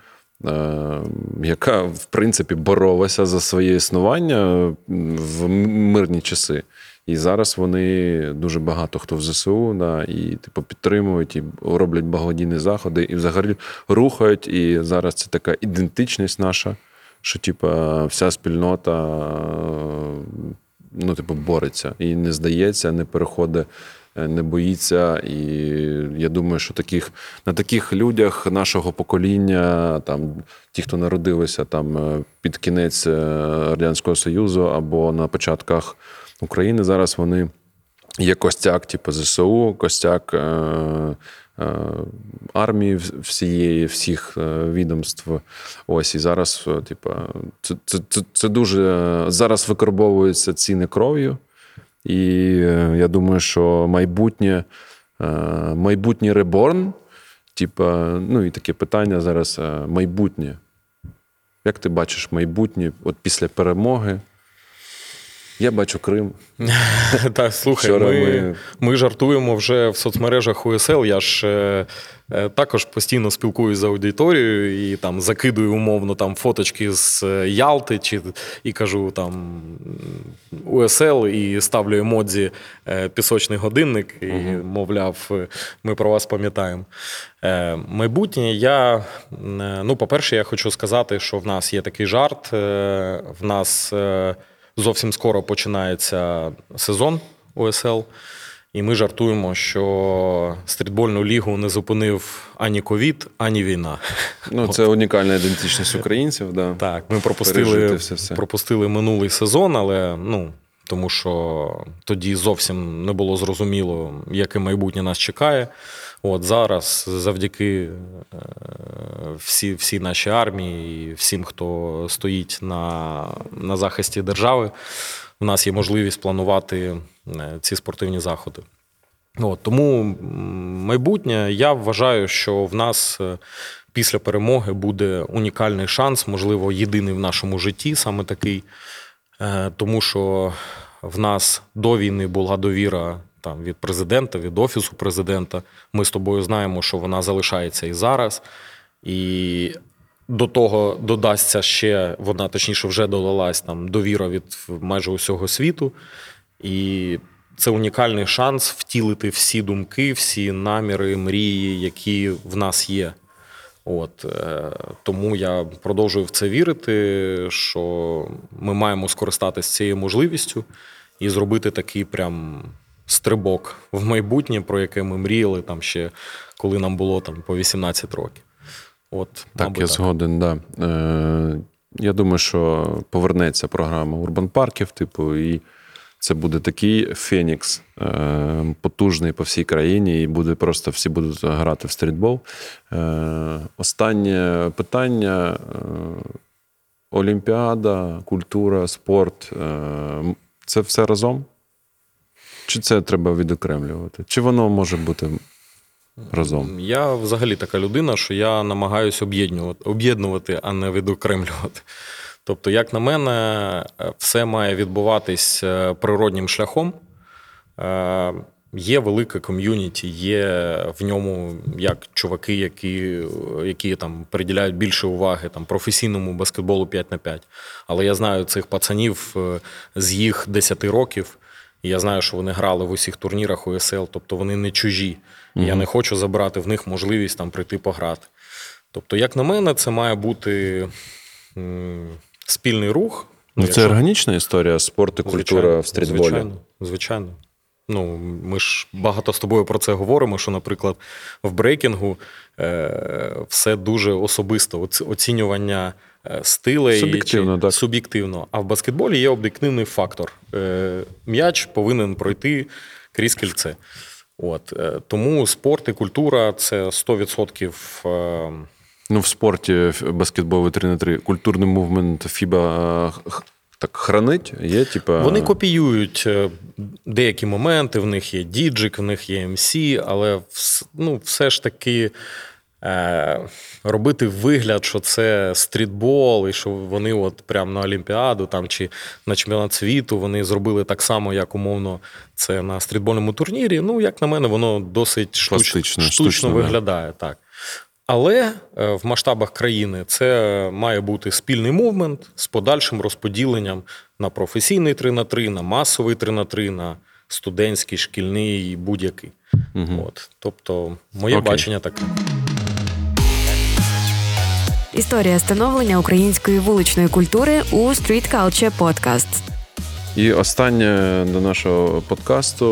яке, в принципі, боролося за своє існування в мирні часи. І зараз вони дуже багато хто в ЗСУ, да, і типу, підтримують, і роблять благодійні заходи, і взагалі рухають. І зараз це така ідентичність наша, що типу, вся спільнота ну, типу, бореться і не здається, не переходить, не боїться, і я думаю, що на таких людях нашого покоління, там, ті, хто народилися там, під кінець Радянського Союзу або на початках України, зараз вони є костяк типу ЗСУ, костяк армії всіх відомств. Ось, і зараз типу, це дуже... Зараз викарбовуються ціни кров'ю. І я думаю, що майбутнє реборн, типа, ну і таке питання зараз, майбутнє. Як ти бачиш майбутнє от після перемоги? Я бачу Крим. Так, слухай, ми жартуємо вже в соцмережах УСЛ. Я ж також постійно спілкуюся з аудиторією і там закидую умовно там фоточки з Ялти і кажу там УСЛ і ставлю емодзі пісочний годинник і, мовляв, ми про вас пам'ятаємо. Майбутнє я, по-перше, я хочу сказати, що в нас є такий жарт, в нас зовсім скоро починається сезон УСЛ, і ми жартуємо, що стрітбольну лігу не зупинив ані ковід, ані війна. Це унікальна ідентичність українців, да. Так, ми пропустили минулий сезон, але тому що тоді зовсім не було зрозуміло, яке майбутнє нас чекає. От зараз завдяки всій нашій армії і всім, хто стоїть на захисті держави, в нас є можливість планувати ці спортивні заходи. От, тому майбутнє, я вважаю, що в нас після перемоги буде унікальний шанс, можливо, єдиний в нашому житті, саме такий, тому що в нас до війни була довіра там від президента, від Офісу президента. Ми з тобою знаємо, що вона залишається і зараз. І до того додасться ще, вона точніше вже додалась там довіра від майже усього світу. І це унікальний шанс втілити всі думки, всі наміри, мрії, які в нас є. От, тому я продовжую в це вірити, що ми маємо скористатися цією можливістю і зробити такий прям стрибок в майбутнє, про яке ми мріяли там ще, коли нам було там по 18 років. От, так, я згоден, так. Да. Я думаю, що повернеться програма Урбан Парків, і це буде такий фенікс потужний по всій країні, і буде просто всі будуть грати в стрітбол. Останнє питання. Олімпіада, культура, спорт – це все разом? Чи це треба відокремлювати? Чи воно може бути разом? Я взагалі така людина, що я намагаюся об'єднувати, а не відокремлювати. Тобто, як на мене, все має відбуватись природнім шляхом. Є велике ком'юніті, є в ньому як чуваки, які там приділяють більше уваги там професійному баскетболу 5х5. Але я знаю цих пацанів з їх 10 років. Я знаю, що вони грали в усіх турнірах УСЛ, тобто вони не чужі. Mm-hmm. Я не хочу забрати в них можливість там прийти пограти. Тобто, як на мене, це має бути спільний рух. Це органічна історія, спорт і культура в стрітболі? Звичайно. Ми ж багато з тобою про це говоримо, що, наприклад, в брейкінгу все дуже особисто, оцінювання стилей. Суб'єктивно, так. Суб'єктивно. А в баскетболі є об'єктивний фактор. М'яч повинен пройти крізь кільце. От. Тому спорт і культура – це 100%. В спорті баскетболі 3х3 культурний мувмент FIBA так хранить? Є, Вони копіюють деякі моменти, в них є діджик, в них є MC, але все ж таки робити вигляд, що це стрітбол, і що вони прям на Олімпіаду там, чи на чемпіонат світу вони зробили так само, як умовно це на стрітбольному турнірі. Як на мене, воно досить штучно виглядає. Да. Так. Але в масштабах країни це має бути спільний мувмент з подальшим розподіленням на професійний 3х3, на масовий 3х3, на студентський, шкільний і будь-який. Угу. Тобто моє бачення таке. Історія становлення української вуличної культури у Street Culture Podcast. І останнє до нашого подкасту.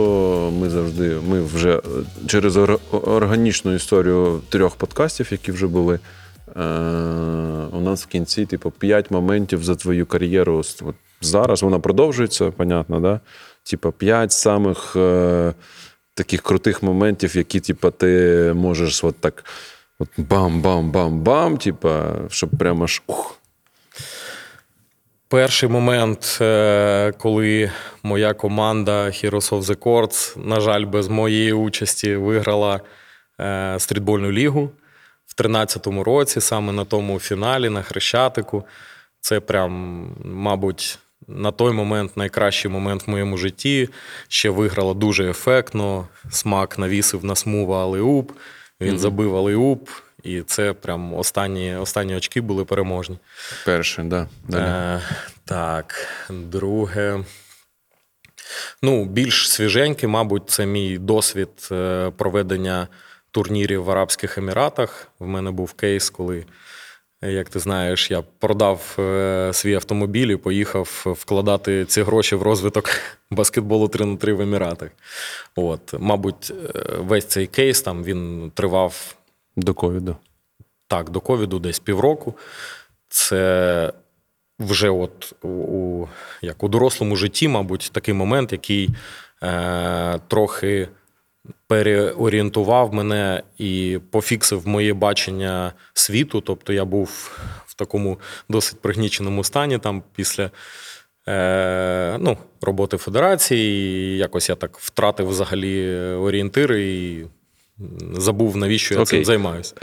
Ми вже через органічну історію 3 подкастів, які вже були, у нас в кінці 5 моментів за твою кар'єру. Зараз вона продовжується, понятно, да? 5 самих таких крутих моментів, які ти можеш так бам-бам-бам-бам, щоб прямо аж ух. Перший момент, коли моя команда Heroes of the Cords, на жаль, без моєї участі виграла стрітбольну лігу в 13-му році, саме на тому фіналі, на Хрещатику. Це прям, мабуть, на той момент найкращий момент в моєму житті. Ще виграла дуже ефектно. Смак навісив на Смува алеуп. Він забив алеуп. І це прям останні очки були переможні. Перше, да. Так, друге. Ну, більш свіженький, мабуть, це мій досвід проведення турнірів в Арабських Еміратах. В мене був кейс, коли, як ти знаєш, я продав свій автомобіль і поїхав вкладати ці гроші в розвиток баскетболу 3х3 в Еміратах. От, мабуть, весь цей кейс, там, він тривав... До ковіду. Так, до ковіду десь півроку. Це вже от як у дорослому житті, мабуть, такий момент, який трохи переорієнтував мене і пофіксив моє бачення світу. Тобто я був в такому досить пригніченому стані там після роботи федерації. Якось я так втратив взагалі орієнтири і... Забув, навіщо я цим займаюся.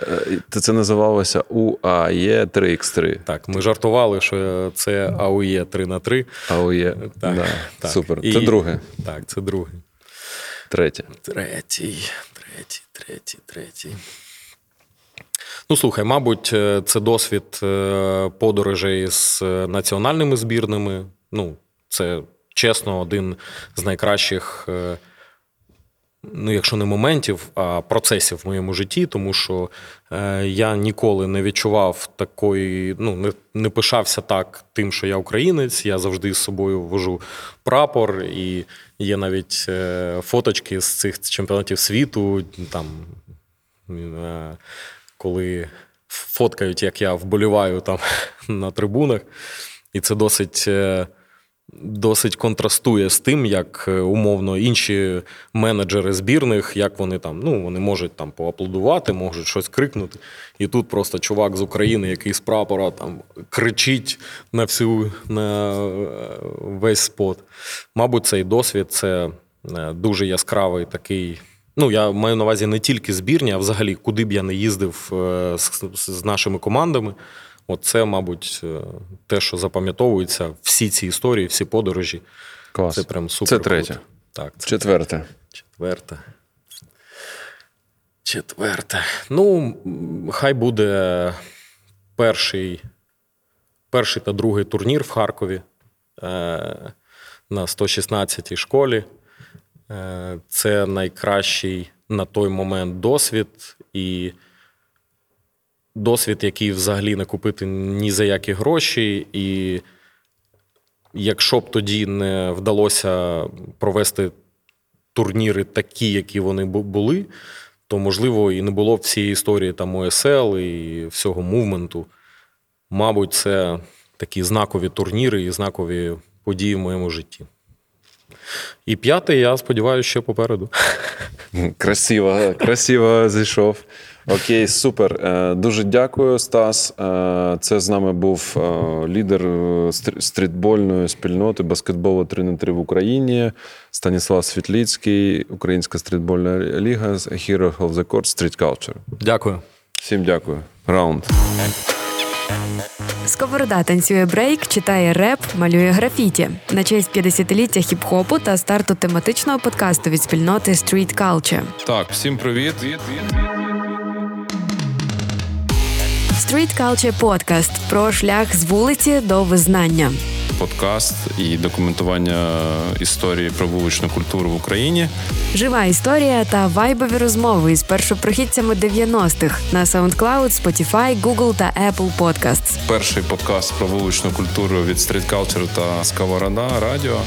Це називалося УАЄ 3х3. Так, ми жартували, що це АУЄ 3х3. АУЄ, так. Да. Так. Супер. Це друге. Так, це друге. Третє. Третій. Ну, слухай, мабуть, це досвід подорожей з національними збірними. Ну, це, чесно, один з найкращих... Ну, якщо не моментів, а процесів в моєму житті, тому що я ніколи не відчував такої, не пишався так тим, що я українець, я завжди з собою вожу прапор, і є навіть фоточки з цих чемпіонатів світу, там, коли фоткають, як я вболіваю там на трибунах, і це досить контрастує з тим, як умовно інші менеджери збірних, як вони там, вони можуть там поаплодувати, можуть щось крикнути. І тут просто чувак з України, який з прапора там кричить на весь спот. Мабуть, цей досвід – це дуже яскравий такий... Ну, я маю на увазі не тільки збірні, а взагалі, куди б я не їздив з нашими командами. Оце, мабуть, те, що запам'ятовується, всі ці історії, всі подорожі. Клас. Це прям супер. Це третє. Так, це четверте. Четверте. Ну, хай буде перший та другий турнір в Харкові на 116-й школі. Це найкращий на той момент досвід і... Досвід, який взагалі не купити ні за які гроші. І якщо б тоді не вдалося провести турніри такі, які вони були, то, можливо, і не було б всієї історії там ОСЛ і всього мувменту. Мабуть, це такі знакові турніри і знакові події в моєму житті. І п'ятий, я сподіваюся, ще попереду. Красиво зійшов. Окей, супер. Дуже дякую, Стас. Це з нами був лідер стрітбольної спільноти баскетболу 3х3 в Україні, Станіслав Світлицький, Українська стрітбольна ліга, Heroes of the Cords, Street Culture. Дякую. Всім дякую. Раунд. Сковорода танцює брейк, читає реп, малює графіті. На честь 50-ліття хіп-хопу та старту тематичного подкасту від спільноти Street Culture. Так, всім привіт. Street Culture Podcast про шлях з вулиці до визнання. Подкаст і документування історії про вуличну культуру в Україні. Жива історія та вайбові розмови із першопрохідцями 90-х на SoundCloud, Spotify, Google та Apple Podcasts. Перший подкаст про вуличну культуру від Street Culture та Сковорода Радіо.